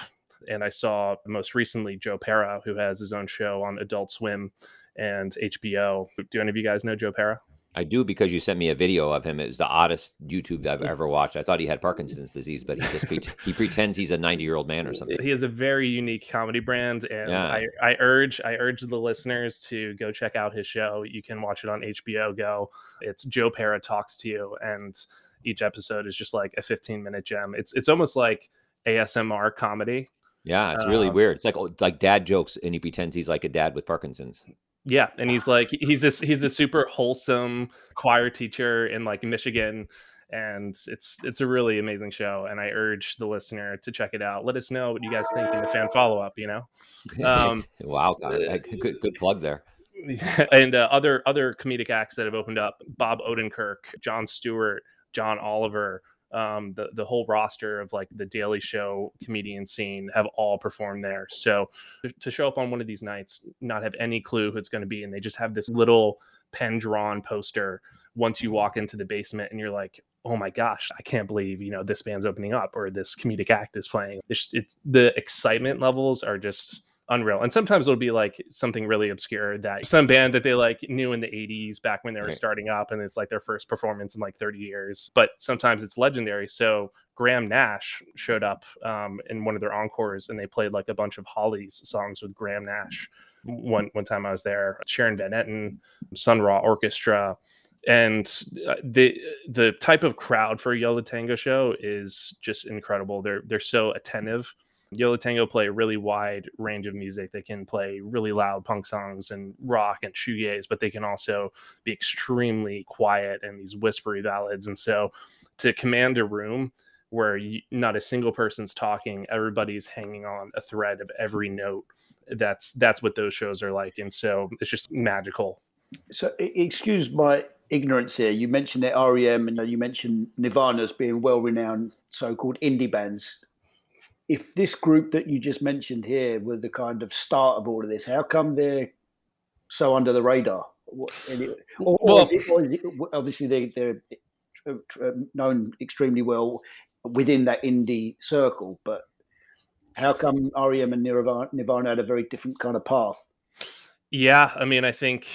and I saw most recently Joe Pera, who has his own show on Adult Swim and H B O. Do any of you guys know Joe Pera? I do, because you sent me a video of him. It was the oddest YouTube that I've ever watched. I thought he had Parkinson's disease, but he just pre- he pretends he's a ninety-year-old man or something. He has a very unique comedy brand, and yeah. I, I urge I urge the listeners to go check out his show. You can watch it on H B O Go. It's Joe Pera Talks to You, and each episode is just like a fifteen-minute gem. It's it's almost like A S M R comedy. Yeah, it's really um, weird. It's like it's like dad jokes, and he pretends he's like a dad with Parkinson's. Yeah, and he's like he's this he's this super wholesome choir teacher in like Michigan, and it's it's a really amazing show. And I urge the listener to check it out. Let us know what you guys think in the fan follow up. You know, um, wow, God, uh, good good plug there. And uh, other other comedic acts that have opened up: Bob Odenkirk, Jon Stewart, John Oliver. Um, the, the whole roster of like the Daily Show comedian scene have all performed there. So to show up on one of these nights, not have any clue who it's going to be, and they just have this little pen drawn poster once you walk into the basement, and you're like, oh my gosh, I can't believe, you know, this band's opening up or this comedic act is playing. It's, it's the excitement levels are just unreal. And sometimes it'll be like something really obscure, that some band that they like knew in the eighties back when they were right. starting up, and it's like their first performance in like thirty years. But sometimes it's legendary. So Graham Nash showed up um, in one of their encores, and they played like a bunch of Hollies songs with Graham Nash. One one time I was there, Sharon Van Etten, Sun Ra Orchestra. And the the type of crowd for a Yo La Tengo show is just incredible. They're they're so attentive. Yo La Tengo play a really wide range of music. They can play really loud punk songs and rock and shoegaze, but they can also be extremely quiet and these whispery ballads. And so to command a room where you, not a single person's talking, everybody's hanging on a thread of every note, that's that's what those shows are like. And so it's just magical. So excuse my ignorance here. You mentioned that R E M and you mentioned Nirvana as being well-renowned so-called indie bands. If this group that you just mentioned here were the kind of start of all of this, how come they're so under the radar? What, it, or, well, or is it, or is it, obviously, they, they're known extremely well within that indie circle, but how come R E M and Nirvana, Nirvana had a very different kind of path? Yeah, I mean, I think...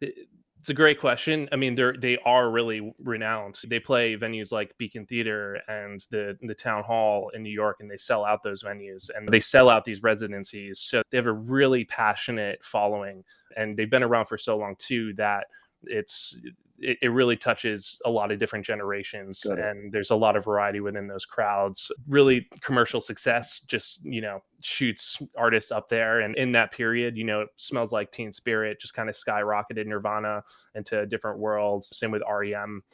It, It's a great question. I mean, they're they are really renowned. They play venues like Beacon Theater and the the Town Hall in New York, and they sell out those venues, and they sell out these residencies. So they have a really passionate following, and they've been around for so long too that it's it, it really touches a lot of different generations, and there's a lot of variety within those crowds. Really, commercial success just, you know, shoots artists up there, and in that period, you know, it Smells Like Teen Spirit just kind of skyrocketed Nirvana into different worlds, same with R E M.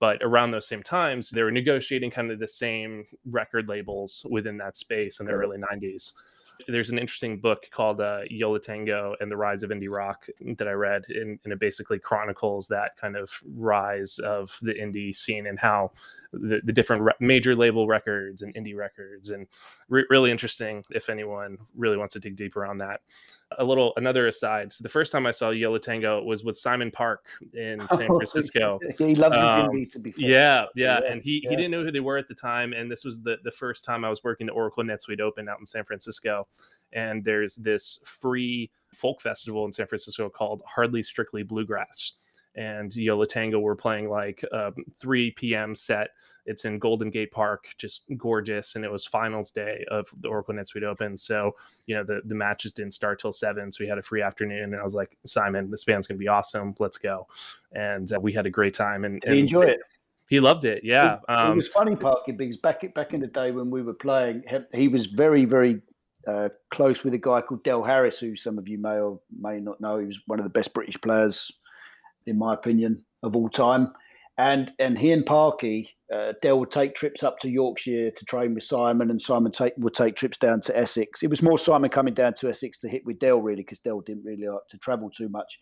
But around those same times, they were negotiating kind of the same record labels within that space in the early nineties. There's an interesting book called uh, Yo La Tengo and the Rise of Indie Rock that I read, and, and it basically chronicles that kind of rise of the indie scene and how the, the different re- major label records and indie records, and re- really interesting if anyone really wants to dig deeper on that. a little another aside. So the first time I saw Yo La Tengo was with Simon Park in San Francisco. Oh, yeah, he loves um, to be fair. Yeah, yeah, yeah, and he, yeah. he didn't know who they were at the time. And this was the, the first time I was working the Oracle NetSuite Open out in San Francisco. And there's this free folk festival in San Francisco called Hardly Strictly Bluegrass. And Yo La Tengo were playing like a three p.m. set. It's in Golden Gate Park, just gorgeous. And it was finals day of the Oracle NetSuite Open. So, you know, the, the matches didn't start till seven. So we had a free afternoon. And I was like, Simon, this band's going to be awesome. Let's go. And uh, we had a great time. And, and he enjoyed it. He loved it. Yeah. It, um, it was funny, Parky, because back, back in the day when we were playing, he was very, very uh, close with a guy called Del Harris, who some of you may or may not know. He was one of the best British players, in my opinion, of all time. And and he and Parky, uh, Dell would take trips up to Yorkshire to train with Simon, and Simon take, would take trips down to Essex. It was more Simon coming down to Essex to hit with Dell, really, because Dell didn't really like to travel too much.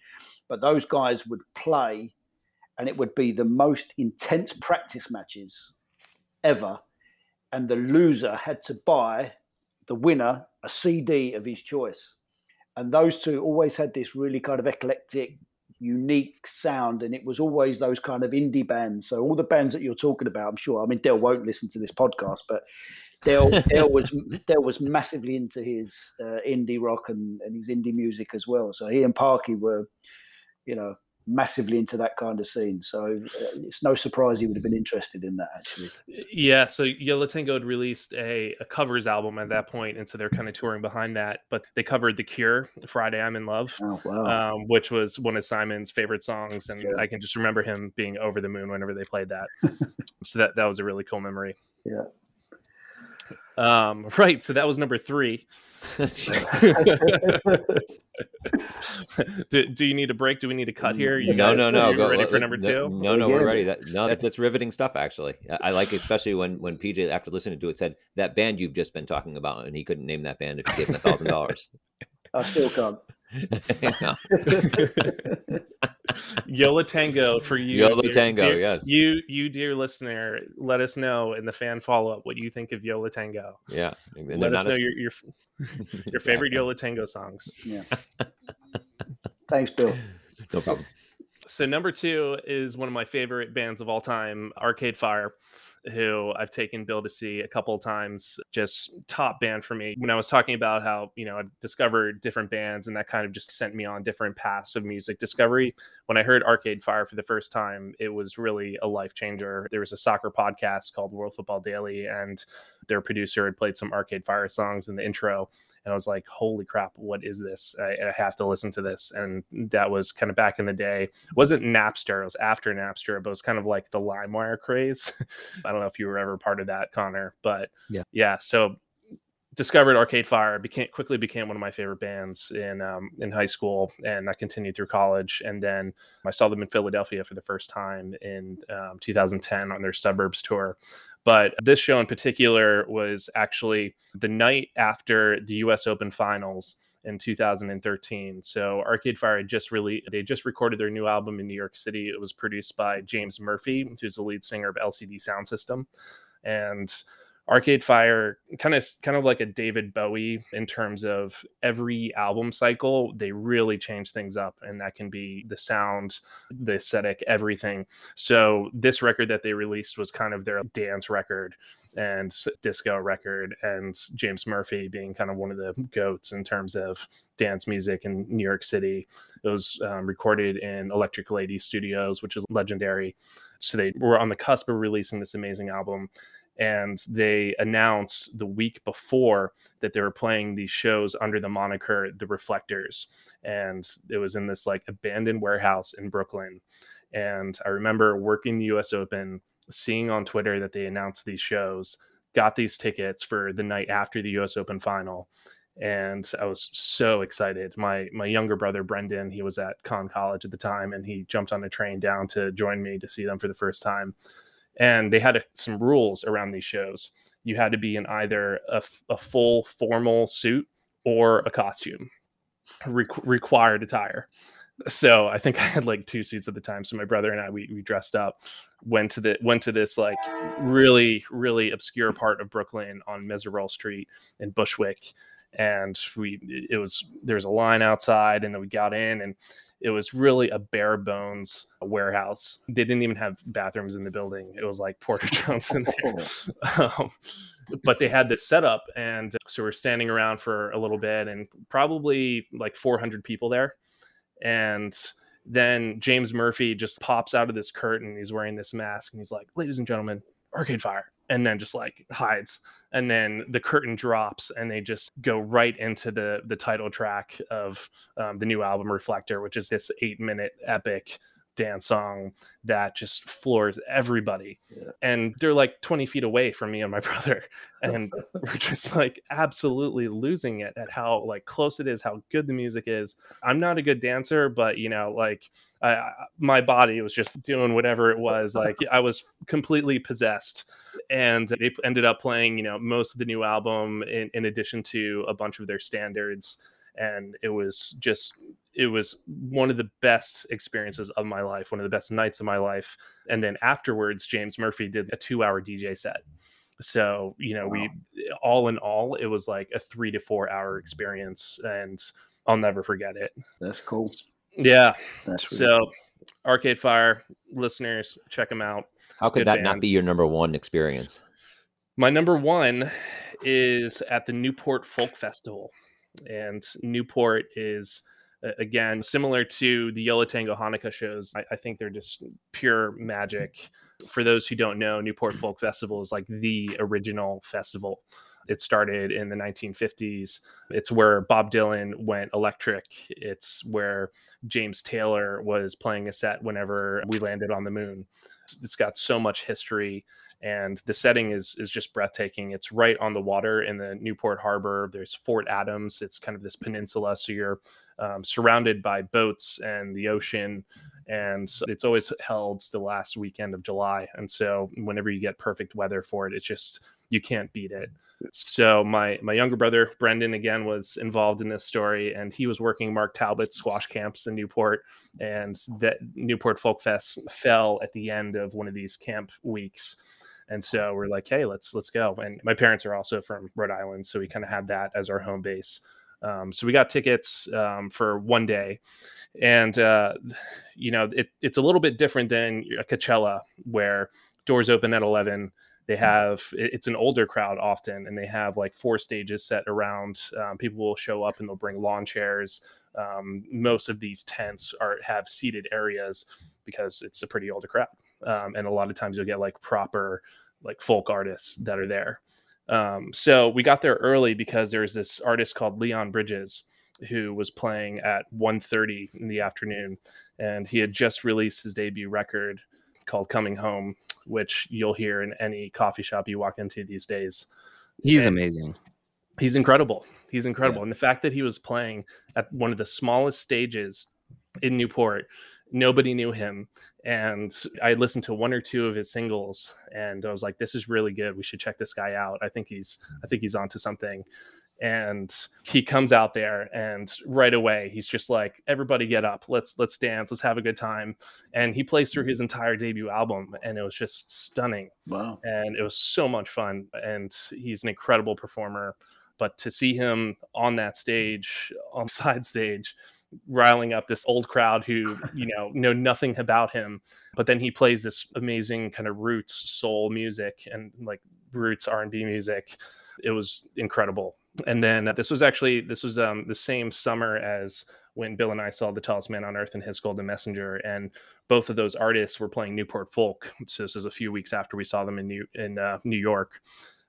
But those guys would play, and it would be the most intense practice matches ever. And the loser had to buy the winner a C D of his choice. And those two always had this really kind of eclectic, unique sound, and it was always those kind of indie bands. So all the bands that you're talking about, I'm sure, I mean, Dell won't listen to this podcast, but Dell Dell was Dell was massively into his uh, indie rock and, and his indie music as well. So he and Parky were, you know, massively into that kind of scene. So it's no surprise he would have been interested in that, actually. Yeah, so Yo La Tengo had released a, a covers album at that point, and so they're kind of touring behind that. But they covered The Cure, Friday I'm in Love, oh, wow. um, which was one of Simon's favorite songs. And yeah. I can just remember him being over the moon whenever they played that. So that, that was a really cool memory. Yeah. Um, right. So that was number three. do, do you need a break? Do we need a cut here? You no, guys, no, no. Go, ready for number no, two? No, no, we're ready. That, no, that, that's riveting stuff, actually. I like, especially when, when P J, after listening to it, said that band you've just been talking about, and he couldn't name that band if you gave him a thousand dollars. I still come. Yo La Tengo for you. Yo La Tengo, dear, yes. You, you, dear listener, let us know in the fan follow-up what you think of Yo La Tengo. Yeah. Let us know a... your your, your favorite Yo La Tengo songs. Yeah. Thanks, Bill. No problem. So number two is one of my favorite bands of all time, Arcade Fire, who I've taken Bill to see a couple of times. Just top band for me. When I was talking about how, you know, I've discovered different bands and that kind of just sent me on different paths of music discovery. When I heard Arcade Fire for the first time, it was really a life changer. There was a soccer podcast called World Football Daily, and their producer had played some Arcade Fire songs in the intro. And I was like, holy crap, what is this? I, I have to listen to this. And that was kind of back in the day. It wasn't Napster. It was after Napster, but it was kind of like the LimeWire craze. I don't know if you were ever part of that, Connor, but yeah, yeah. So discovered Arcade Fire, became quickly became one of my favorite bands in um, in high school, and that continued through college. And then I saw them in Philadelphia for the first time in um, two thousand ten on their Suburbs tour. But this show in particular was actually the night after the U S Open Finals in two thousand thirteen. So Arcade Fire had just really, they just recorded their new album in New York City. It was produced by James Murphy, who's the lead singer of L C D Sound System. And Arcade Fire, kind of kind of like a David Bowie in terms of every album cycle, they really change things up. And that can be the sound, the aesthetic, everything. So this record that they released was kind of their dance record and disco record, and James Murphy being kind of one of the goats in terms of dance music in New York City. It was um, recorded in Electric Lady Studios, which is legendary. So they were on the cusp of releasing this amazing album. And they announced the week before that they were playing these shows under the moniker The Reflectors. And it was in this like abandoned warehouse in Brooklyn. And I remember working the U S Open, seeing on Twitter that they announced these shows, got these tickets for the night after the U S Open final. And I was so excited. My my younger brother, Brendan, he was at Conn College at the time, and he jumped on a train down to join me to see them for the first time. And they had a, some rules around these shows. You had to be in either a, a full formal suit or a costume, re- required attire. So I think I had like two suits at the time. So my brother and I, we, we dressed up, went to the went to this like really, really obscure part of Brooklyn on Meserole Street in Bushwick. and we it was there's a line outside, and then we got in, and it was really a bare bones warehouse. They didn't even have bathrooms in the building. It was like Porter John's in there. um, but they had this setup, and so we're standing around for a little bit, and probably like four hundred people there. And then James Murphy just pops out of this curtain. He's wearing this mask, and he's like, "Ladies and gentlemen, Arcade Fire." And then just like hides, and then the curtain drops, and they just go right into the the title track of um, the new album Reflector, which is this eight minute epic dance song that just floors everybody. Yeah. And they're like twenty feet away from me and my brother, and we're just like absolutely losing it at how like close it is, how good the music is. I'm not a good dancer, but you know, like I, my body was just doing whatever it was. Like I was completely possessed, and they ended up playing, you know, most of the new album in, in addition to a bunch of their standards. And it was just, it was one of the best experiences of my life, one of the best nights of my life. And then afterwards, James Murphy did a two hour D J set. So, you know, wow. we all in all, it was like a three to four hour experience, and I'll never forget it. That's cool. Yeah. That's so cool. Arcade Fire listeners, check them out. How could Good that band. Not be your number one experience? My number one is at the Newport Folk Festival. And Newport is, again, similar to the Yo La Tengo Hanukkah shows. I, I think they're just pure magic. For those who don't know, Newport Folk Festival is like the original festival. It started in the nineteen fifties. It's where Bob Dylan went electric. It's where James Taylor was playing a set whenever we landed on the moon. It's got so much history. And the setting is is just breathtaking. It's right on the water in the Newport Harbor. There's Fort Adams. It's kind of this peninsula. So you're um, surrounded by boats and the ocean. And it's always held the last weekend of July. And so whenever you get perfect weather for it, it's just, you can't beat it. So my my younger brother, Brendan, again, was involved in this story. And he was working Mark Talbot's squash camps in Newport. And that Newport Folk Fest fell at the end of one of these camp weeks. And so we're like, hey, let's let's go. And my parents are also from Rhode Island, so we kind of had that as our home base. Um, so we got tickets um, for one day. And, uh, you know, it, it's a little bit different than a Coachella, where doors open at eleven. They have, it's an older crowd often, and they have like four stages set around. Um, people will show up and they'll bring lawn chairs. Um, most of these tents are have seated areas because it's a pretty older crowd. Um, and a lot of times you'll get like proper like folk artists that are there. Um, so we got there early because there's this artist called Leon Bridges who was playing at one thirty in the afternoon, and he had just released his debut record called Coming Home, which you'll hear in any coffee shop you walk into these days. He's and amazing. He's incredible. He's incredible. Yeah. And the fact that he was playing at one of the smallest stages in Newport, nobody knew him. And I listened to one or two of his singles, and I was like, this is really good. We should check this guy out. I think he's, I think he's onto something. And he comes out there, and right away, he's just like, everybody get up. Let's, let's dance. Let's have a good time. And he plays through his entire debut album, and it was just stunning. Wow. And it was so much fun. And he's an incredible performer, but to see him on that stage, on side stage, riling up this old crowd who, you know, know nothing about him, but then he plays this amazing kind of roots soul music and like roots R and B music. It was incredible. And then uh, this was actually, this was um, the same summer as when Bill and I saw The Tallest Man on Earth and Hiss Golden Messenger. And both of those artists were playing Newport Folk. So this is a few weeks after we saw them in New, in uh, New York.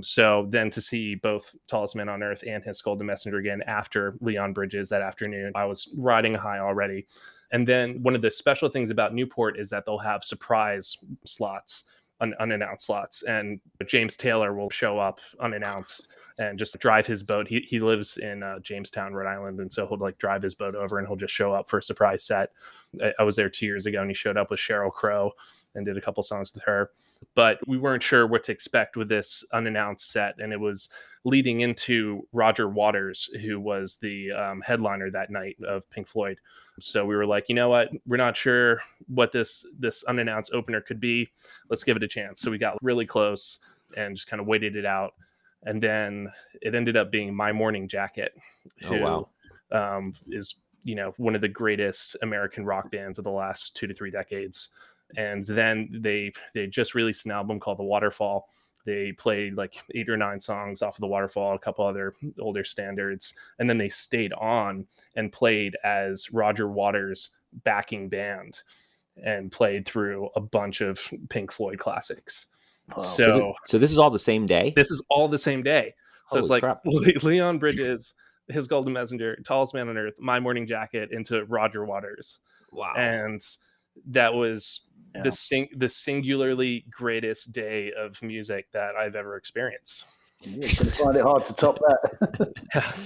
So then to see both Tallest Man on Earth and Hiss Golden Messenger again after Leon Bridges that afternoon, I was riding high already. And then one of the special things about Newport is that they'll have surprise slots, un- unannounced slots. And James Taylor will show up unannounced and just drive his boat. He he lives in uh, Jamestown, Rhode Island. And so he'll like drive his boat over, and he'll just show up for a surprise set. I, I was there two years ago, and he showed up with Sheryl Crow and did a couple songs with her, but we weren't sure what to expect with this unannounced set. And it was leading into Roger Waters, who was the um, headliner that night of Pink Floyd. So we were like, you know what, we're not sure what this, this unannounced opener could be. Let's give it a chance. So we got really close and just kind of waited it out. And then it ended up being My Morning Jacket, who oh, wow. um, is, you know, one of the greatest American rock bands of the last two to three decades. And then they they just released an album called The Waterfall. They played like eight or nine songs off of The Waterfall, a couple other older standards. And then they stayed on and played as Roger Waters' backing band and played through a bunch of Pink Floyd classics. Oh, so so this, so this is all the same day? This is all the same day. So Holy it's like crap. Leon Bridges, Hiss Golden Messenger, Tallest Man on Earth, My Morning Jacket into Roger Waters. Wow. And that was yeah. the sing- the singularly greatest day of music that I've ever experienced. You're going to find it hard to top that.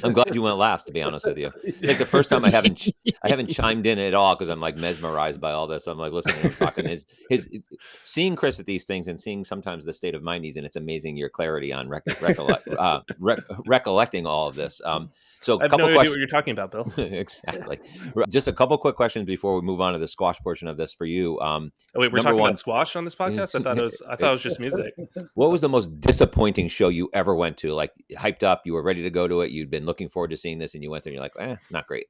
I'm glad you went last, to be honest with you. It's like the first time I haven't ch- I haven't chimed in at all because I'm like mesmerized by all this. I'm like, listen, he's talking his his seeing Chris at these things and seeing sometimes the state of mind he's in. It's amazing your clarity on rec- recollect uh, rec- recollecting all of this. Um, so a couple no questions. What you're talking about, Bill? Exactly. Just a couple quick questions before we move on to the squash portion of this for you. Um, oh, wait, we're talking one, about squash on this podcast? I thought it was I thought it was just music. What was the most disappointing show you ever went to? Like hyped up, you were ready to go to it, you'd been looking forward to seeing this, and you went there and you're like, eh, not great?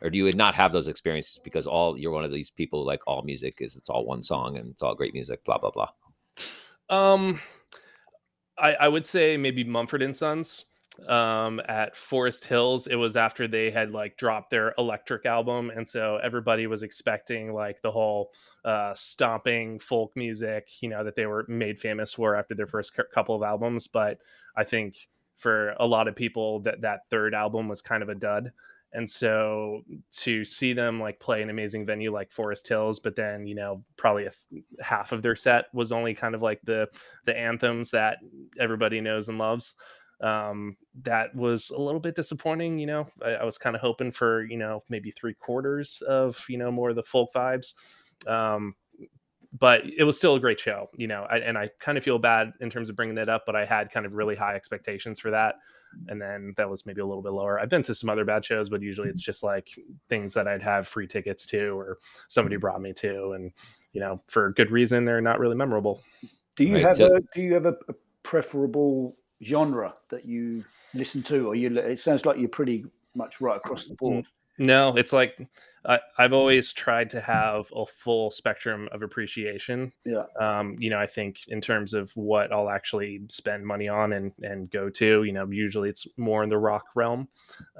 Or do you not have those experiences because all you're one of these people like all music is it's all one song and it's all great music, blah blah blah? um I, I would say maybe Mumford and Sons um at Forest Hills. It was after they had like dropped their electric album, and so everybody was expecting like the whole uh stomping folk music, you know, that they were made famous for after their first c- couple of albums. But I think for a lot of people that that third album was kind of a dud, and so to see them like play an amazing venue like Forest Hills, but then, you know, probably a th- half of their set was only kind of like the the anthems that everybody knows and loves, um that was a little bit disappointing. You know, I, I was kind of hoping for, you know, maybe three quarters of, you know, more of the folk vibes, um but it was still a great show, you know. I, and I kind of feel bad in terms of bringing that up, but I had kind of really high expectations for that, and then that was maybe a little bit lower. I've been to some other bad shows, but usually it's just like things that I'd have free tickets to or somebody brought me to, and, you know, for good reason they're not really memorable. Do you right, have so- a do you have a preferable genre that you listen to, or you it sounds like you're pretty much right across the board? No, it's like I, I've always tried to have a full spectrum of appreciation. Yeah. Um, you know, I think in terms of what I'll actually spend money on and, and go to, you know, usually it's more in the rock realm.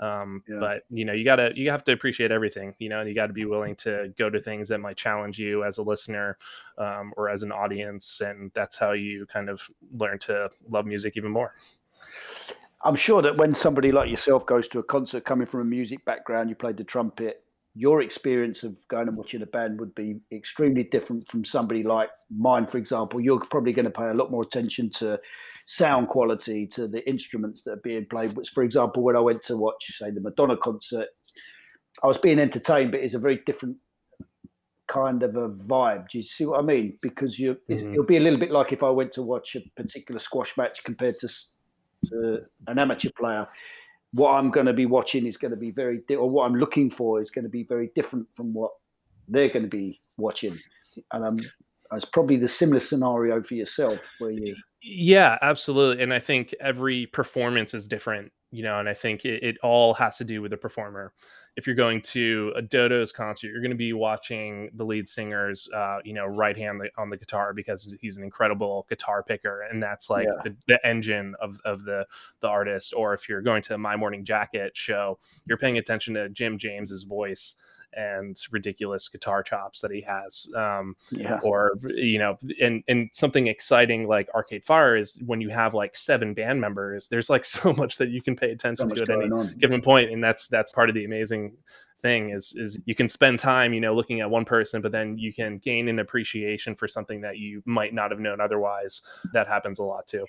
Um, yeah. But, you know, you gotta, you have to appreciate everything, you know, and you gotta be willing to go to things that might challenge you as a listener, um, or as an audience. And that's how you kind of learn to love music even more. I'm sure that when somebody like yourself goes to a concert, coming from a music background, you played the trumpet, your experience of going and watching a band would be extremely different from somebody like mine, for example. You're probably going to pay a lot more attention to sound quality, to the instruments that are being played. Which, for example, when I went to watch, say, the Madonna concert, I was being entertained, but it's a very different kind of a vibe. Do you see what I mean? Because you, mm-hmm. it'll be a little bit like if I went to watch a particular squash match compared to... Uh, an amateur player, what I'm going to be watching is going to be very, di- or what I'm looking for is going to be very different from what they're going to be watching. And um, it's probably the similar scenario for yourself, where you. Yeah, absolutely. And I think every performance is different, you know, and I think it, it all has to do with the performer. If you're going to a Dodo's concert, you're going to be watching the lead singer's, uh, you know, right hand on the guitar, because he's an incredible guitar picker. And that's like yeah. the, the engine of, of the, the artist. Or if you're going to a My Morning Jacket show, you're paying attention to Jim James's voice and ridiculous guitar chops that he has. Um, yeah. Or, you know, and, and something exciting like Arcade Fire is when you have like seven band members, there's like so much that you can pay attention so to at any on. given point. And that's, that's part of the amazing thing is, is you can spend time, you know, looking at one person, but then you can gain an appreciation for something that you might not have known otherwise. That happens a lot too.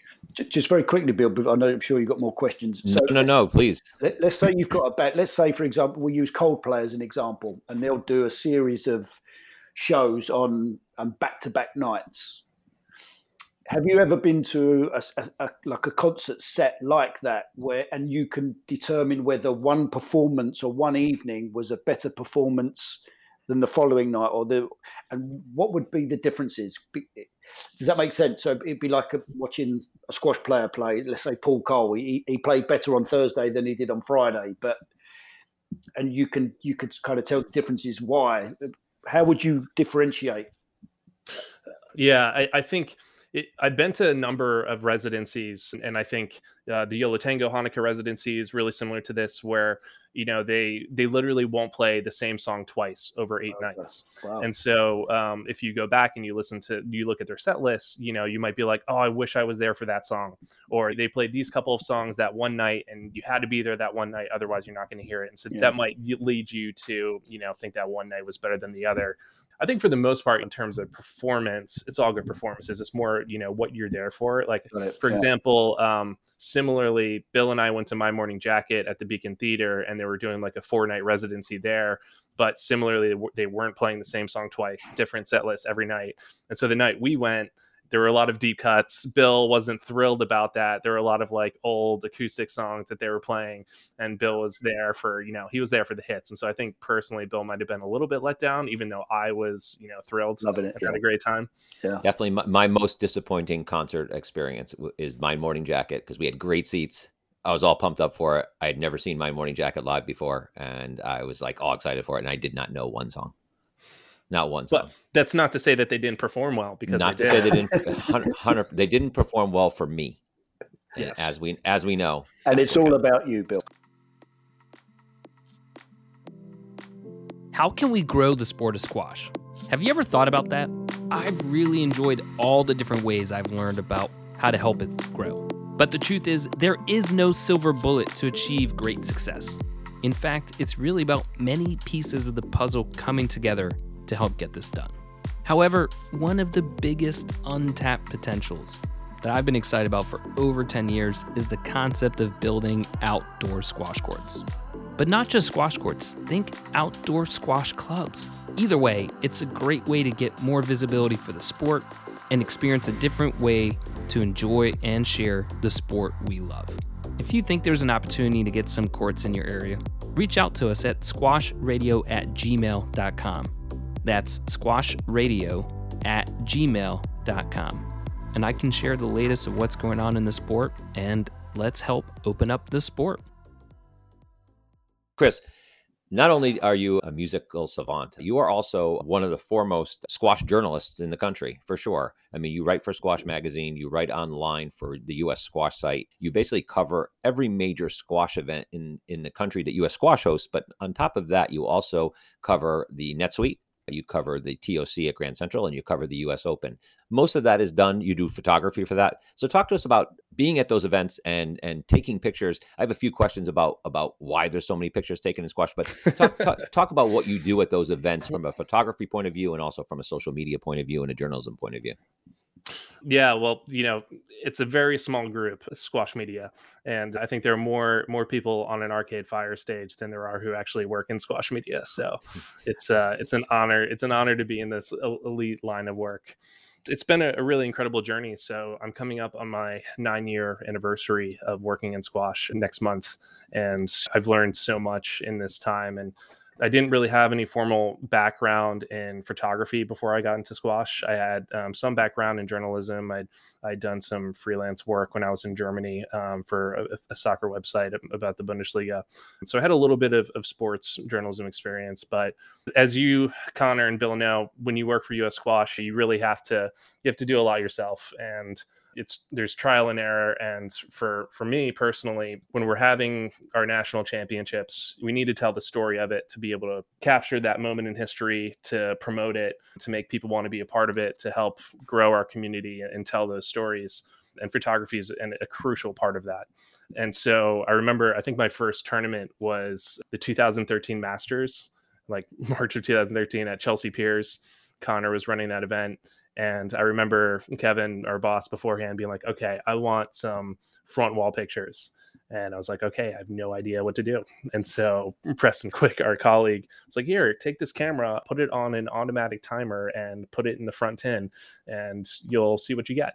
Just very quickly, Bill, but I know I'm sure you've got more questions. So no, no, no, please. Let, let's say you've got a band. Let's say, for example, we'll use Coldplay as an example, and they'll do a series of shows on um, back-to-back nights. Have you ever been to a, a, a like a concert set like that, where and you can determine whether one performance or one evening was a better performance than the following night, or the and what would be the differences? Does that make sense? So it'd be like a, watching a squash player play. Let's say Paul Cole. He, he played better on Thursday than he did on Friday, but and you can you could kind of tell the differences. Why? How would you differentiate? Yeah, I, I think. It, I've been to a number of residencies, and I think uh, the Yo La Tengo Hanukkah residency is really similar to this, where you know they they literally won't play the same song twice over eight oh, nights. Wow. And so um, if you go back and you listen to you look at their set list, you know you might be like, oh, I wish I was there for that song, or they played these couple of songs that one night, and you had to be there that one night, otherwise you're not going to hear it. And so yeah. that might lead you to you know think that one night was better than the other. I think for the most part, in terms of performance, it's all good performances. It's more, you know, what you're there for. Like, right. for yeah. example, um, similarly, Bill and I went to My Morning Jacket at the Beacon Theater, and they were doing like a four night residency there. But similarly, they weren't playing the same song twice, different set lists every night. And so the night we went, there were a lot of deep cuts. Bill wasn't thrilled about that. There were a lot of like old acoustic songs that they were playing, and Bill was there for, you know, he was there for the hits. And so I think personally, Bill might've been a little bit let down, even though I was, you know, thrilled. Loving it. I had yeah. a great time. Yeah, definitely. My, my most disappointing concert experience is My Morning Jacket, because we had great seats. I was all pumped up for it. I had never seen My Morning Jacket live before, and I was like all excited for it. And I did not know one song. Not one song. But that's not to say that they didn't perform well, because not they to did. say they didn't. one hundred, one hundred, they didn't perform well for me, yes. as we as we know. And it's all happens. About you, Bill. How can we grow the sport of squash? Have you ever thought about that? I've really enjoyed all the different ways I've learned about how to help it grow. But the truth is, there is no silver bullet to achieve great success. In fact, it's really about many pieces of the puzzle coming together to help get this done. However, one of the biggest untapped potentials that I've been excited about for over ten years is the concept of building outdoor squash courts. But not just squash courts, think outdoor squash clubs. Either way, it's a great way to get more visibility for the sport and experience a different way to enjoy and share the sport we love. If you think there's an opportunity to get some courts in your area, reach out to us at squash radio at gmail dot com. That's squash radio at gmail dot com. And I can share the latest of what's going on in the sport, and let's help open up the sport. Chris, not only are you a musical savant, you are also one of the foremost squash journalists in the country, for sure. I mean, you write for Squash Magazine, you write online for the U S Squash site. You basically cover every major squash event in, in the country that U S Squash hosts. But on top of that, you also cover the NetSuite. You cover the T O C at Grand Central, and you cover the U S Open. Most of that is done. You do photography for that. So talk to us about being at those events and and taking pictures. I have a few questions about about why there's so many pictures taken in squash, but talk, talk, talk about what you do at those events from a photography point of view, and also from a social media point of view and a journalism point of view. Yeah, well, you know, it's a very small group, squash media. And I think there are more more people on an Arcade Fire stage than there are who actually work in squash media. So it's uh, it's an honor. It's an honor to be in this elite line of work. It's been a really incredible journey. So I'm coming up on my nine year anniversary of working in squash next month. And I've learned so much in this time. And I didn't really have any formal background in photography before I got into squash. I had um, some background in journalism. I'd, I'd done some freelance work when I was in Germany um, for a, a soccer website about the Bundesliga. So I had a little bit of, of sports journalism experience. But as you, Connor and Bill know, when you work for U S Squash, you really have to, you have to do a lot yourself. And it's there's trial and error. And for, for me personally, when we're having our national championships, we need to tell the story of it, to be able to capture that moment in history, to promote it, to make people want to be a part of it, to help grow our community and tell those stories. And photography is an, a crucial part of that. And so I remember, I think my first tournament was the two thousand thirteen Masters, like March of two thousand thirteen at Chelsea Piers. Connor was running that event. And I remember Kevin, our boss, beforehand being like, okay, I want some front wall pictures. And I was like, okay, I have no idea what to do. And so Preston Quick, our colleague, was like, here, take this camera, put it on an automatic timer and put it in the front tin, and you'll see what you get.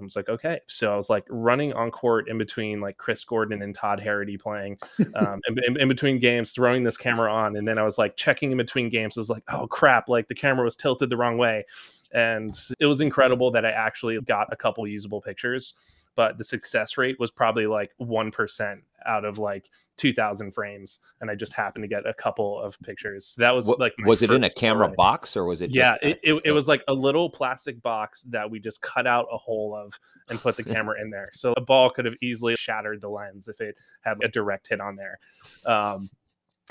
I was like, okay. So I was like running on court in between like Chris Gordon and Todd Harrody playing um, in, in, in between games, throwing this camera on. And then I was like checking in between games. I was like, oh crap, like the camera was tilted the wrong way. And it was incredible that I actually got a couple usable pictures, but the success rate was probably like one percent out of like two thousand frames. And I just happened to get a couple of pictures. So that was what, like, my was it in a camera story. box or was it? Yeah, just it, it, it was like a little plastic box that we just cut out a hole of and put the camera in there. So a ball could have easily shattered the lens if it had a direct hit on there. Um,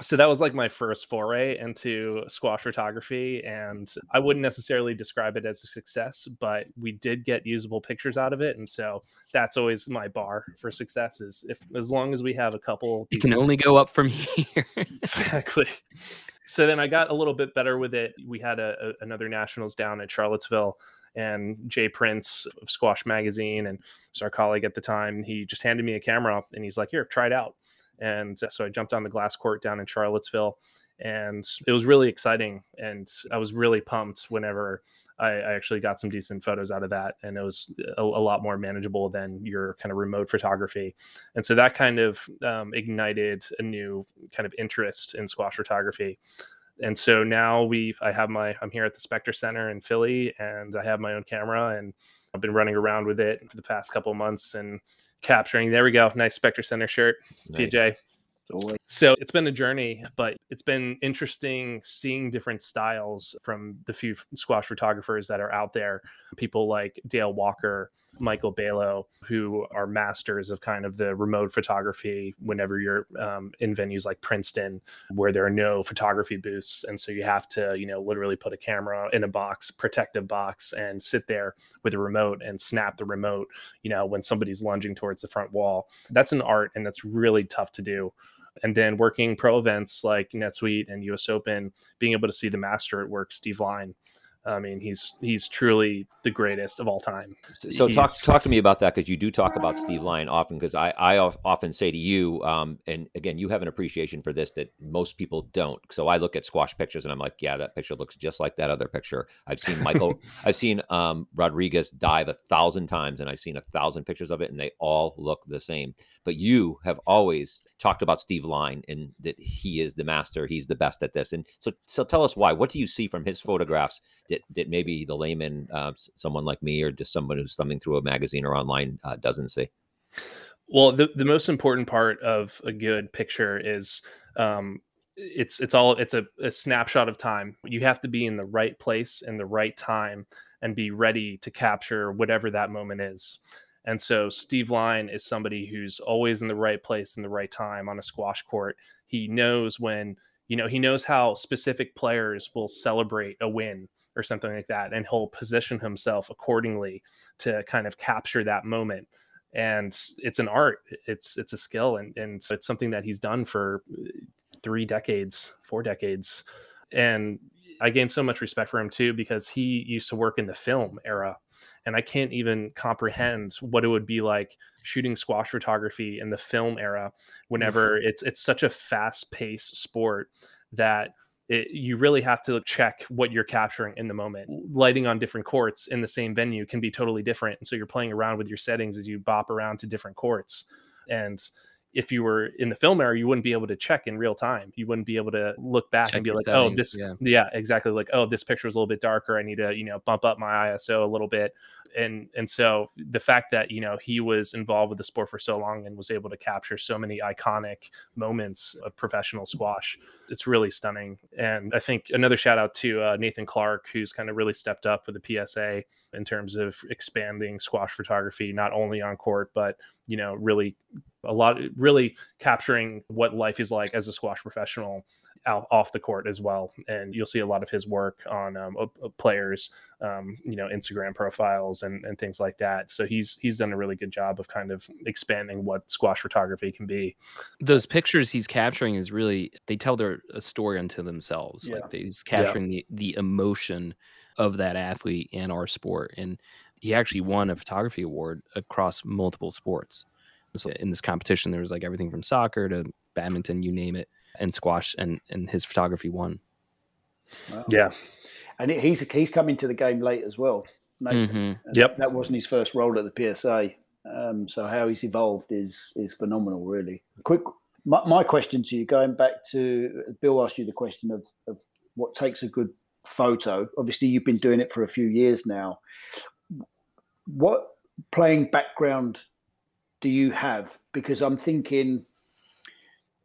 So that was like my first foray into squash photography, and I wouldn't necessarily describe it as a success, but we did get usable pictures out of it, and so that's always my bar for success is if as long as we have a couple. You can only go up from here. Exactly. So then I got a little bit better with it. We had a, a, another nationals down at Charlottesville. And Jay Prince of Squash Magazine, and was our colleague at the time, he just handed me a camera and he's like, here, try it out. And so I jumped on the glass court down in Charlottesville, and it was really exciting. And I was really pumped whenever I, I actually got some decent photos out of that. And it was a, a lot more manageable than your kind of remote photography. And so that kind of um, ignited a new kind of interest in squash photography. And so now we, I have my, I'm here at the Spectre Center in Philly, and I have my own camera, and I've been running around with it for the past couple of months and capturing. There we go. Nice Spectre Center shirt, nice. P J. So it's been a journey, but it's been interesting seeing different styles from the few squash photographers that are out there. People like Dale Walker, Michael Balow, who are masters of kind of the remote photography whenever you're um, in venues like Princeton, where there are no photography booths. And so you have to, you know, literally put a camera in a box, protective box, and sit there with a remote and snap the remote, you know, when somebody's lunging towards the front wall. That's an art, and that's really tough to do. And then working pro events like NetSuite and U S Open, being able to see the master at work, Steve Line. I mean, he's he's truly the greatest of all time. So, so talk talk to me about that, because you do talk about Steve Line often, because I, I often say to you, um, and again, you have an appreciation for this that most people don't. So I look at squash pictures and I'm like, yeah, that picture looks just like that other picture. I've seen Michael, I've seen um, Rodriguez dive a thousand times, and I've seen a thousand pictures of it, and they all look the same. But you have always talked about Steve Line and that he is the master. He's the best at this. And so, so tell us why. What do you see from his photographs that, that maybe the layman, uh, someone like me, or just someone who's thumbing through a magazine or online uh, doesn't see? Well, the, the most important part of a good picture is um, it's it's all it's a, a snapshot of time. You have to be in the right place in the right time and be ready to capture whatever that moment is. And so Steve Line is somebody who's always in the right place in the right time on a squash court. He knows when, you know, he knows how specific players will celebrate a win or something like that. And he'll position himself accordingly to kind of capture that moment. And it's an art. It's it's a skill. And, and it's something that he's done for three decades, four decades. And I gained so much respect for him too, because he used to work in the film era, and I can't even comprehend what it would be like shooting squash photography in the film era. Whenever it's, it's such a fast paced sport that it, you really have to check what you're capturing in the moment. Lighting on different courts in the same venue can be totally different. And so you're playing around with your settings as you bop around to different courts. And if you were in the film era, you wouldn't be able to check in real time. You wouldn't be able to look back check and be like, settings. oh, this, yeah. yeah, exactly. Like, oh, this picture is a little bit darker. I need to, you know, bump up my I S O a little bit. And, and so the fact that, you know, he was involved with the sport for so long and was able to capture so many iconic moments of professional squash, it's really stunning. And I think another shout out to uh, Nathan Clark, who's kind of really stepped up with the P S A in terms of expanding squash photography, not only on court, but, you know, really a lot, really capturing what life is like as a squash professional out off the court as well. And you'll see a lot of his work on um, players, um, you know, Instagram profiles and, and things like that. So he's, he's done a really good job of kind of expanding what squash photography can be. Those pictures he's capturing is really, they tell their a story unto themselves. Yeah. Like he's capturing yeah. the, the emotion of that athlete in our sport. And he actually won a photography award across multiple sports. So in this competition, there was like everything from soccer to badminton, you name it, and squash, and, and his photography won. Wow. Yeah. And it, he's he's coming to the game late as well. make. Mm-hmm. Yep. That wasn't his first role at the P S A. Um, so how he's evolved is is phenomenal, really. Quick, my, my question to you, going back to Bill asked you the question of, of what takes a good photo. Obviously, you've been doing it for a few years now. What playing background do you have? Because I'm thinking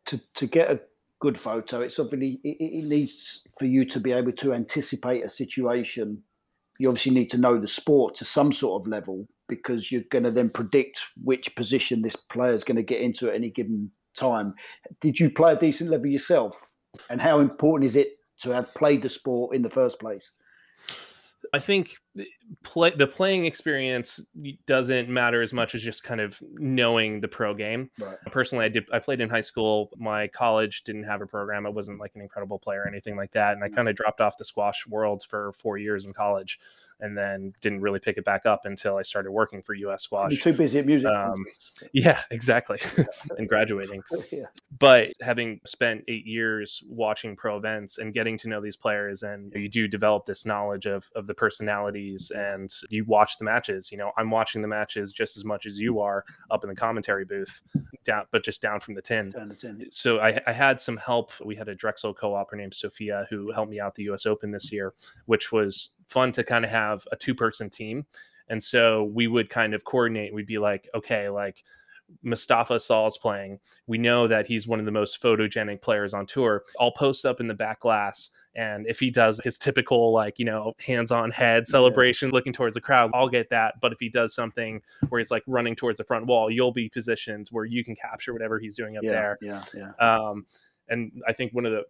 to to get a good photo, it's obviously it, it needs for you to be able to anticipate a situation. You obviously need to know the sport to some sort of level, because you're going to then predict which position this player is going to get into at any given time. Did you play a decent level yourself? And how important is it to have played the sport in the first place? I think play, the playing experience doesn't matter as much as just kind of knowing the pro game. Right. Personally, I did. I played in high school. My college didn't have a program. I wasn't like an incredible player or anything like that. And I kind of dropped off the squash world for four years in college, and then didn't really pick it back up until I started working for U S Squash. You're too busy at music. Um, yeah, exactly. And graduating. Yeah. But having spent eight years watching pro events and getting to know these players, and you do develop this knowledge of, of the personalities, and you watch the matches. You know, I'm watching the matches just as much as you are up in the commentary booth, down, but just down from the tin. Down the tin. So I, I had some help. We had a Drexel co-op, her named Sophia, who helped me out the U S Open this year, which was fun to kind of have a two-person team. And so we would kind of coordinate. We'd be like, okay, like Mustafa Sal's playing. We know that he's one of the most photogenic players on tour. I'll post up in the back glass, and if he does his typical, like, you know, hands on head celebration, yeah, looking towards the crowd, I'll get that. But if he does something where he's like running towards the front wall, you'll be positioned where you can capture whatever he's doing up yeah, there. Yeah, yeah. Um, and I think one of the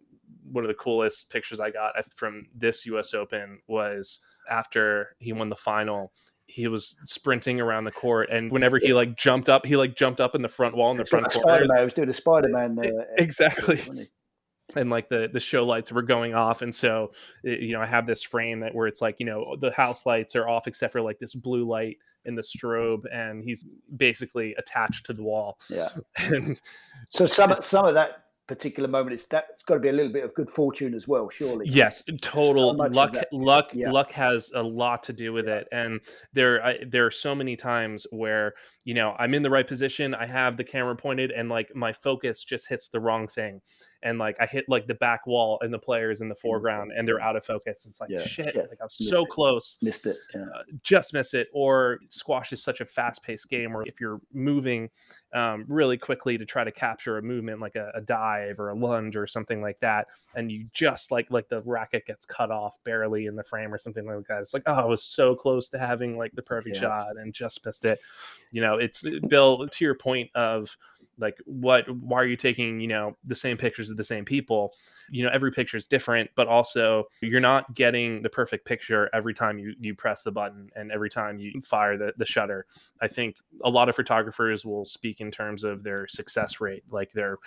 one of the coolest pictures I got from this U S Open was after he won the final. He was sprinting around the court, and whenever he like jumped up, he like jumped up in the front wall in the front corner. I was doing a Spider-Man there. Exactly. And like the, the show lights were going off. And so, you know, I have this frame that where it's like, you know, the house lights are off except for like this blue light in the strobe, and he's basically attached to the wall. Yeah. And so some, some of that particular moment, it's that's got to be a little bit of good fortune as well, surely. Yes, total luck. Luck, yeah. Luck has a lot to do with yeah. it, and there, I, there are so many times where, you know, I'm in the right position, I have the camera pointed, and like my focus just hits the wrong thing, and like I hit like the back wall, and the player is in the foreground, and they're out of focus. It's like yeah. shit, yeah. like I was missed so it. close, missed it, yeah. uh, just miss it. Or squash is such a fast-paced game, where if you're moving um, really quickly to try to capture a movement, like a, a dive or a lunge or something like that, and you just like like the racket gets cut off barely in the frame or something like that, it's like, oh, I was so close to having like the perfect yeah. shot and just missed it. You know, it's Bill, to your point of like, what why are you taking, you know, the same pictures of the same people? You know, every picture is different, but also you're not getting the perfect picture every time you you press the button and every time you fire the, the shutter. I think a lot of photographers will speak in terms of their success rate, like their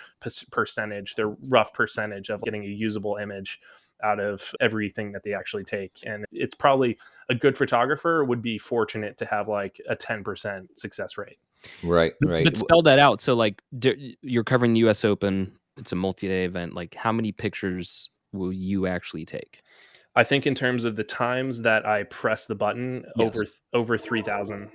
percentage, their rough percentage of getting a usable image out of everything that they actually take. And it's probably a good photographer would be fortunate to have like a ten percent success rate. Right, right. But spell that out. So like you're covering the U S Open. It's a multi-day event. Like, how many pictures will you actually take? I think in terms of the times that I press the button, yes. over over three thousand.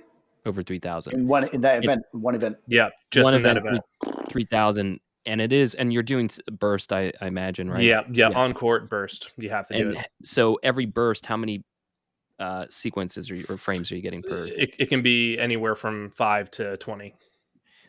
Over three thousand. In one in that event, in, one event. Yeah, just one in event, that event. Three thousand, and it is, and you're doing burst, I, I imagine, right? Yeah, yeah, yeah, on court burst. You have to do and it. So every burst, how many uh, sequences or, or frames are you getting per? It, it can be anywhere from five to twenty.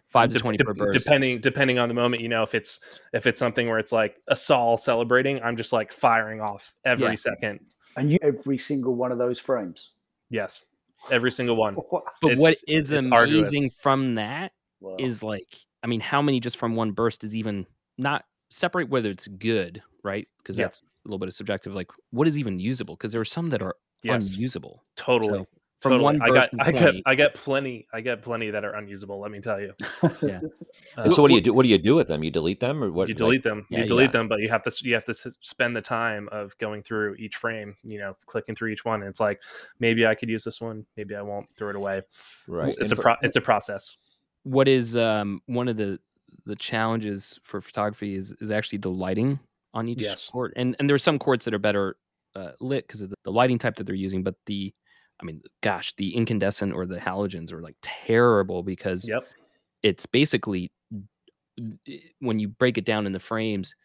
Five to twenty de- per burst, depending depending on the moment. You know, if it's if it's something where it's like a Saul celebrating, I'm just like firing off every yeah. second. And you every single one of those frames. Yes, every single one. But it's, what is amazing arduous. From that wow. is like, I mean, how many just from one burst is even not separate whether it's good, right? Because that's yeah. a little bit of subjective. Like, what is even usable? Because there are some that are yes. unusable. Totally. So, From totally. one I got, I got, I got plenty. I got plenty that are unusable. Let me tell you. Yeah. Uh, so what do you do? What do you do with them? You delete them, or what? You delete them. Yeah, you delete yeah. them, but you have to. You have to spend the time of going through each frame. You know, clicking through each one. It's like, maybe I could use this one. Maybe I won't. Throw it away. Right. It's, it's a pro- It's a process. What is um one of the the challenges for photography is is actually the lighting on each yes. court, and and there are some courts that are better uh, lit because of the, the lighting type that they're using, but the I mean, gosh, the incandescent or the halogens are like terrible because yep. it's basically, when you break it down in the frames,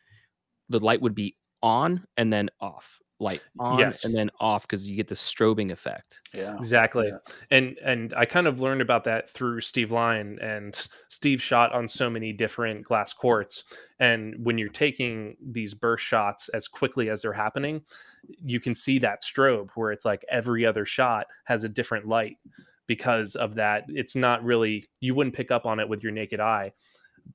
the light would be on and then off. Light on yes. and then off, because you get the strobing effect. Yeah, exactly. Yeah. And and I kind of learned about that through Steve Line, and Steve shot on so many different glass courts. And when you're taking these burst shots as quickly as they're happening, you can see that strobe where it's like every other shot has a different light because of that. It's not really, you wouldn't pick up on it with your naked eye,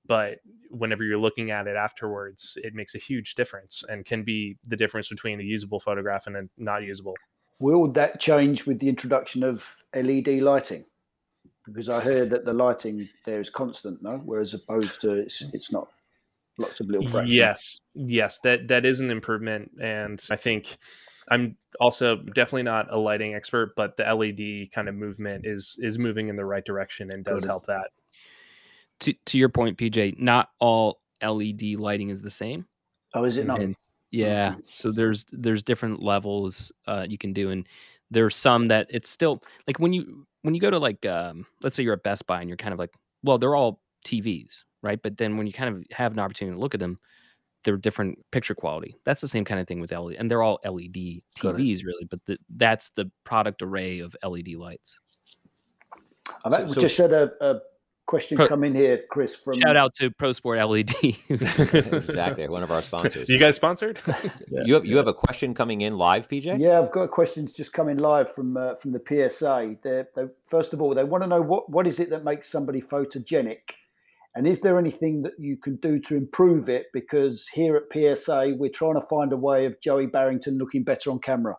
but whenever you're looking at it afterwards, it makes a huge difference and can be the difference between a usable photograph and a not usable. Will that change with the introduction of L E D lighting? Because I heard that the lighting there is constant, no? Whereas opposed to it's, it's not. Lots of little practice. Yes. Yes. That, that is an improvement. And I think I'm also definitely not a lighting expert, but the L E D kind of movement is, is moving in the right direction and does help that. To to your point, P J, not all L E D lighting is the same. Oh, is it not? And yeah. So there's there's different levels uh, you can do, and there's some that it's still like when you when you go to like um, let's say you're at Best Buy and you're kind of like, well, they're all T Vs, right? But then when you kind of have an opportunity to look at them, they're different picture quality. That's the same kind of thing with L E D, and they're all L E D T Vs really, but the, that's the product array of L E D lights. I've so, so, just had a. a question Pro, come in here, Chris. From shout out to Pro Sport L E D. Exactly, one of our sponsors. You guys sponsored? Yeah. You have you have a question coming in live, P J? Yeah, I've got questions just coming live from uh, from the P S A. They're, they first of all, they want to know what, what is it that makes somebody photogenic, and is there anything that you can do to improve it? Because here at P S A, we're trying to find a way of Joey Barrington looking better on camera.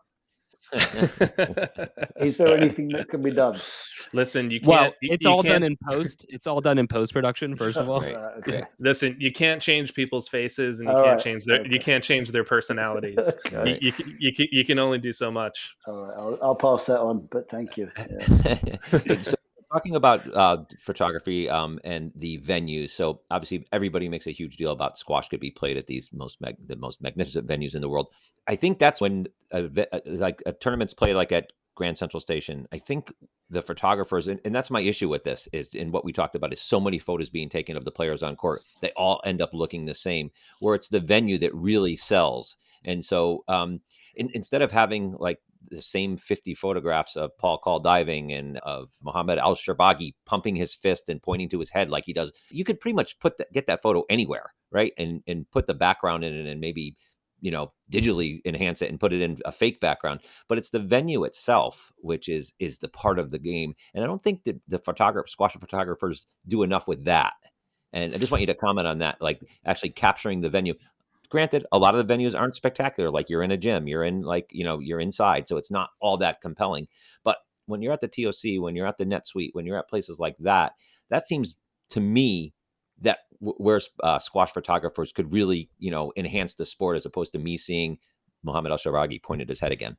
Is there anything that can be done? Listen, you can't. Well, it's you all can't... done in post. It's all done in post production. First of all, right. Okay. Listen, you can't change people's faces, and you all can't right. change their. Okay. You can't change their personalities. Right. you, you, you, you can only do so much. All right, I'll, I'll pass that on. But thank you. Yeah. So, talking about uh, photography um, and the venues. So obviously, everybody makes a huge deal about squash could be played at these most mag- the most magnificent venues in the world. I think that's when a, a, like a tournament's played like at Grand Central Station. I think the photographers, and, and that's my issue with this, is in what we talked about is so many photos being taken of the players on court. They all end up looking the same, where it's the venue that really sells. And so um, in, instead of having like the same fifty photographs of Paul Call diving and of Mohammed Al-Sharbaghi pumping his fist and pointing to his head like he does, you could pretty much put that, get that photo anywhere, right? And and put the background in it and maybe, you know, digitally enhance it and put it in a fake background. But it's the venue itself, which is is the part of the game. And I don't think that the photographer, squash photographers do enough with that. And I just want you to comment on that, like actually capturing the venue. Granted, a lot of the venues aren't spectacular. Like you're in a gym, you're in like, you know, you're inside. So it's not all that compelling. But when you're at the T O C, when you're at the NetSuite, when you're at places like that, that seems to me that w- where uh, squash photographers could really, you know, enhance the sport as opposed to me seeing Mohammed Al-Sharbaghi pointed his head again.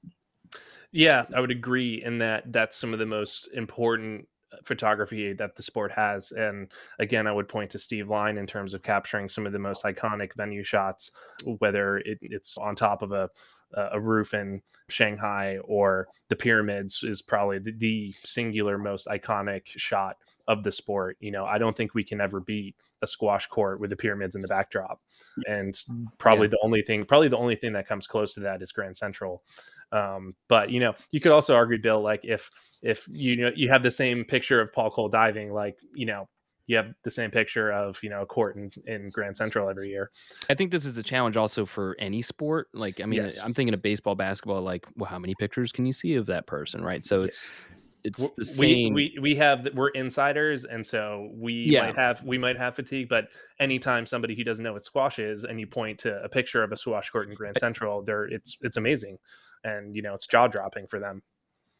Yeah, I would agree in that that's some of the most important photography that the sport has. And again, I would point to Steve Line in terms of capturing some of the most iconic venue shots, whether it, it's on top of a a roof in Shanghai or the pyramids is probably the, the singular most iconic shot of the sport. You know, I don't think we can ever beat a squash court with the pyramids in the backdrop. And probably yeah. the only thing, probably the only thing that comes close to that is Grand Central. Um, but you know, you could also argue, Bill, like if if you know you have the same picture of Paul Cole diving, like you know, you have the same picture of you know a court in, in Grand Central every year. I think this is the challenge also for any sport. Like, I mean, yes. I'm thinking of baseball, basketball, like, well, how many pictures can you see of that person, right? So it's it's we're, the same. We, we we have we're insiders, and so we yeah. might have we might have fatigue. But anytime somebody who doesn't know what squash is, and you point to a picture of a squash court in Grand Central, there it's it's amazing. And, you know, it's jaw-dropping for them.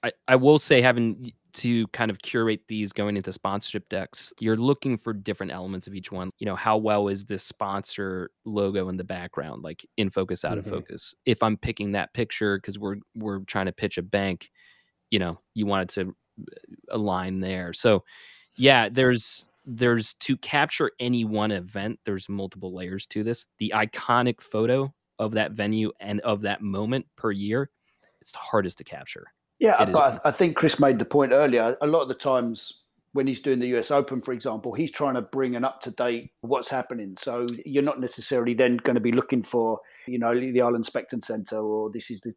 I, I will say having to kind of curate these going into sponsorship decks, you're looking for different elements of each one. You know, how well is this sponsor logo in the background, like in focus, out mm-hmm. of focus? If I'm picking that picture because we're we're trying to pitch a bank, you know, you want it to align there. So, yeah, there's there's to capture any one event, there's multiple layers to this. The iconic photo of that venue and of that moment per year, it's the hardest to capture. Yeah, it but is. I think Chris made the point earlier. A lot of the times when he's doing the U S Open, for example, he's trying to bring an up-to-date what's happening. So you're not necessarily then going to be looking for, you know, the Island Spectrum Centre or this is the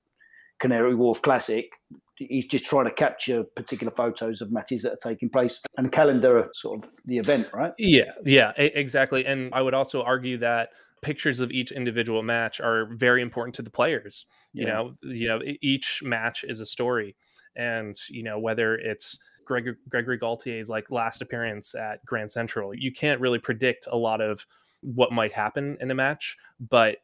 Canary Wharf Classic. He's just trying to capture particular photos of matches that are taking place and calendar sort of the event, right? Yeah, yeah, exactly. And I would also argue that pictures of each individual match are very important to the players. Yeah. You know, you know, each match is a story. And, you know, whether it's Greg- Gregory Gaultier's like last appearance at Grand Central, you can't really predict a lot of what might happen in a match, but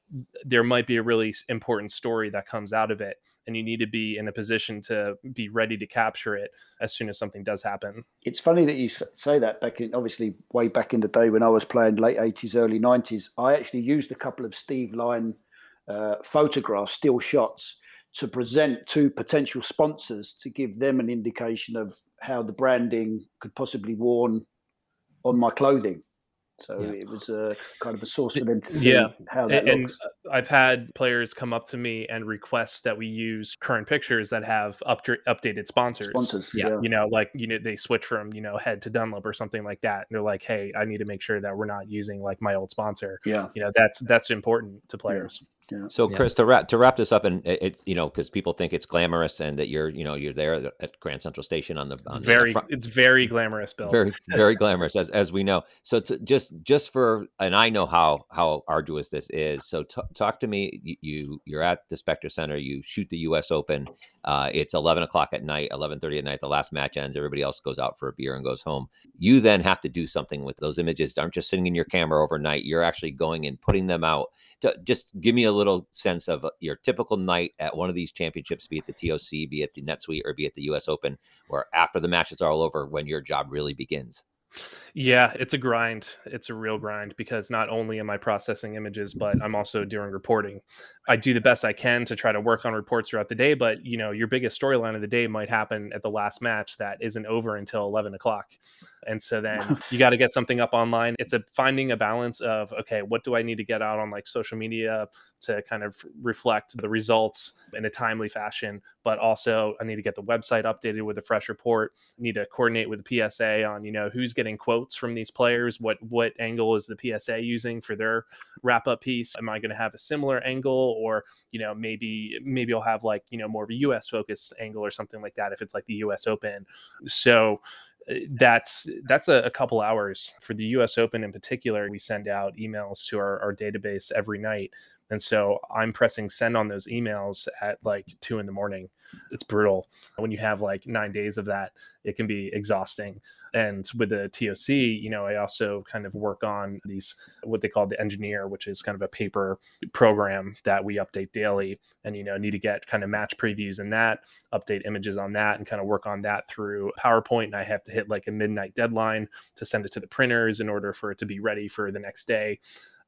there might be a really important story that comes out of it, and you need to be in a position to be ready to capture it as soon as something does happen. It's funny that you say that. Back in, obviously, way back in the day when I was playing late eighties, early nineties, I actually used a couple of Steve Line uh, photographs, still shots, to present to potential sponsors to give them an indication of how the branding could possibly worn on my clothing. So yeah. It was a kind of a source for them to see yeah. how that and, looks. And I've had players come up to me and request that we use current pictures that have up to, updated sponsors. Sponsors, yeah. yeah. You know, like, you know, they switch from, you know, Head to Dunlop or something like that. And they're like, hey, I need to make sure that we're not using like my old sponsor. Yeah. You know, that's, that's important to players. Yeah. Yeah. So Chris, yeah. to wrap to wrap this up, and it's it, you know, because people think it's glamorous and that you're you know you're there at Grand Central Station on the it's on very the it's very glamorous, Bill. Very very glamorous, as as we know. So to, just just for and I know how how arduous this is. So t- talk to me. You, you you're at the Spectre Center. You shoot the U S Open. Uh, it's eleven o'clock at night, eleven thirty at night. The last match ends. Everybody else goes out for a beer and goes home. You then have to do something with those images. They aren't just sitting in your camera overnight. You're actually going and putting them out. To, just give me a little sense of your typical night at one of these championships, be it the T O C, be it the NetSuite, or be it the U S Open, where after the match is all over, when your job really begins. Yeah, it's a grind. It's a real grind because not only am I processing images, but I'm also doing reporting. I do the best I can to try to work on reports throughout the day, but you know, your biggest storyline of the day might happen at the last match that isn't over until eleven o'clock. And so then you got to get something up online. It's a finding a balance of, okay, what do I need to get out on like social media to kind of reflect the results in a timely fashion, but also I need to get the website updated with a fresh report. I need to coordinate with the P S A on, you know, who's getting quotes from these players. What, what angle is the P S A using for their wrap up piece? Am I going to have a similar angle or, you know, maybe, maybe I'll have like, you know, more of a U S focused angle or something like that if it's like the U S Open. So that's that's a, a couple hours for the U S Open in particular. We send out emails to our, our database every night. And so I'm pressing send on those emails at like two in the morning. It's brutal. When you have like nine days of that, it can be exhausting. And with the T O C, you know, I also kind of work on these, what they call the engineer, which is kind of a paper program that we update daily and, you know, need to get kind of match previews in that, update images on that and kind of work on that through PowerPoint. And I have to hit like a midnight deadline to send it to the printers in order for it to be ready for the next day.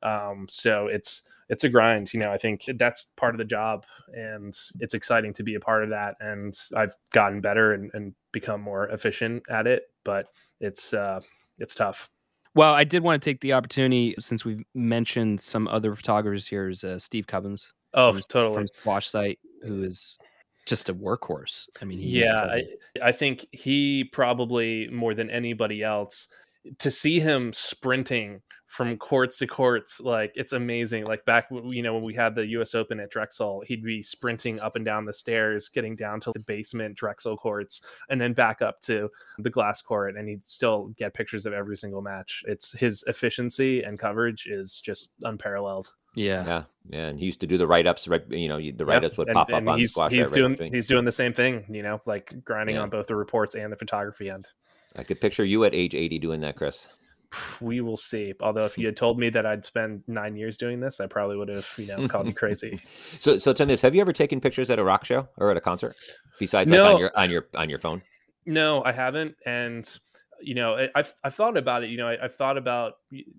Um, so it's, it's a grind. You know, I think that's part of the job and it's exciting to be a part of that. And I've gotten better and, and become more efficient at it, but it's, uh, it's tough. Well, I did want to take the opportunity since we've mentioned some other photographers here is uh, Steve Cubbins. Oh, from, totally. From Squash Site, who is just a workhorse. I mean, he's yeah, a- I, I think he probably more than anybody else to see him sprinting from courts to courts, like it's amazing. Like back, you know, when we had the U S Open at Drexel, he'd be sprinting up and down the stairs, getting down to the basement Drexel courts, and then back up to the glass court, and he'd still get pictures of every single match. It's his efficiency and coverage is just unparalleled. Yeah, yeah, yeah. And he used to do the write-ups. Right, you know, the write-ups yep. would and, pop and up on the Squash. He's doing, right he's doing the same thing. You know, like grinding yeah. on both the reports and the photography end. I could picture you at age eighty doing that, Chris. We will see. Although if you had told me that I'd spend nine years doing this, I probably would have, you know, called me crazy. So, so tell me this: have you ever taken pictures at a rock show or at a concert? Besides, no. like on your on your on your phone. No, I haven't. And you know, I've I've thought about it. You know, I, I've thought about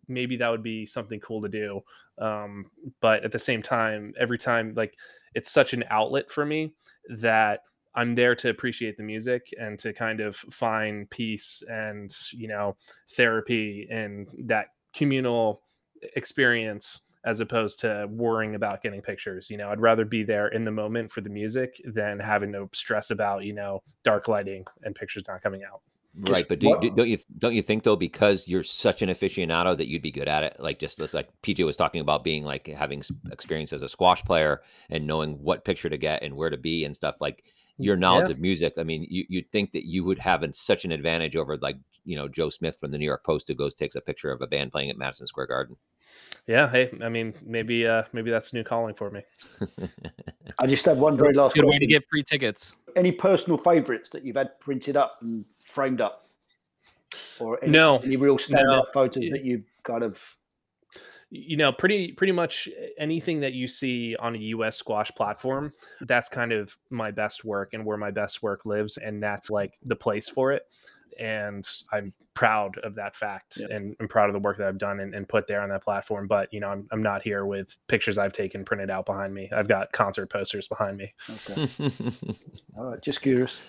maybe that would be something cool to do. Um, but at the same time, every time, like it's such an outlet for me that I'm there to appreciate the music and to kind of find peace and, you know, therapy and that communal experience as opposed to worrying about getting pictures. You know, I'd rather be there in the moment for the music than having to stress about, you know, dark lighting and pictures not coming out. Right. But do you, don't you, don't you think though, because you're such an aficionado that you'd be good at it? Like just this, like P J was talking about being like having experience as a squash player and knowing what picture to get and where to be and stuff, like your knowledge yeah. of music. I mean, you, you'd think that you would have an, such an advantage over like, you know, Joe Smith from the New York Post who goes, takes a picture of a band playing at Madison Square Garden. Yeah. Hey, I mean, maybe, uh, maybe that's a new calling for me. I just have one very last good question. Way to get free tickets. Any personal favorites that you've had printed up and framed up, or any, no, any real standout no. photos that you've kind of, you know, pretty, pretty much anything that you see on a U S squash platform, that's kind of my best work and where my best work lives. And that's like the place for it. And I'm proud of that fact yeah. and I'm proud of the work that I've done and, and put there on that platform. But, you know, I'm I'm not here with pictures I've taken printed out behind me. I've got concert posters behind me. Okay. All right. Just curious.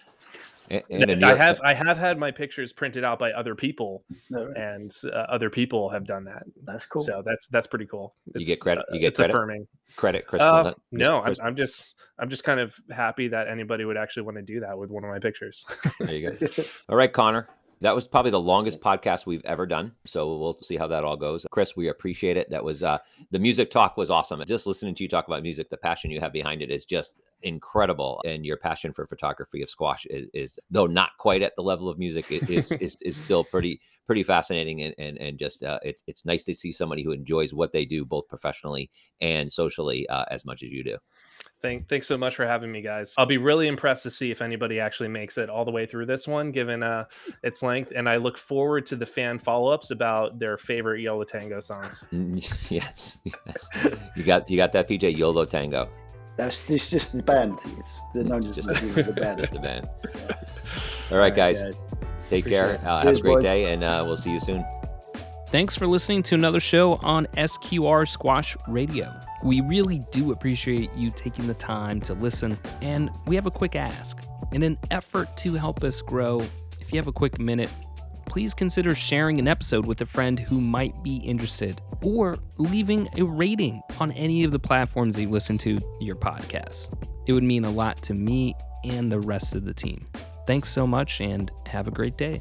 And, and I have, I have had my pictures printed out by other people right. and uh, other people have done that. That's cool. So that's, that's pretty cool. It's, you get credit. You get uh, it's credit? affirming credit. Chris, uh, Chris no, Chris. I'm, I'm just, I'm just kind of happy that anybody would actually want to do that with one of my pictures. There you go. All right, Connor, that was probably the longest podcast we've ever done. So we'll see how that all goes. Chris, we appreciate it. That was, uh, the music talk was awesome. Just listening to you talk about music, the passion you have behind it is just incredible. And your passion for photography of squash is, is though not quite at the level of music, is, is, is, is still pretty, pretty fascinating. And, and, and just, uh, it's, it's nice to see somebody who enjoys what they do, both professionally and socially, uh, as much as you do. Thank, thanks so much for having me, guys. I'll be really impressed to see if anybody actually makes it all the way through this one, given uh, its length. And I look forward to the fan follow-ups about their favorite Yo La Tengo songs. Yes, yes. You got you got that, P J? Yo La Tengo. That's it's just the band. It's the known as the band. Just the band. Yeah. All right, guys. All right, guys. Take Appreciate care. Uh, Cheers, have a great boys. day, and uh, we'll see you soon. Thanks for listening to another show on S Q R Squash Radio. We really do appreciate you taking the time to listen, and we have a quick ask. In an effort to help us grow, if you have a quick minute, please consider sharing an episode with a friend who might be interested, or leaving a rating on any of the platforms that you listen to your podcast. It would mean a lot to me and the rest of the team. Thanks so much, and have a great day.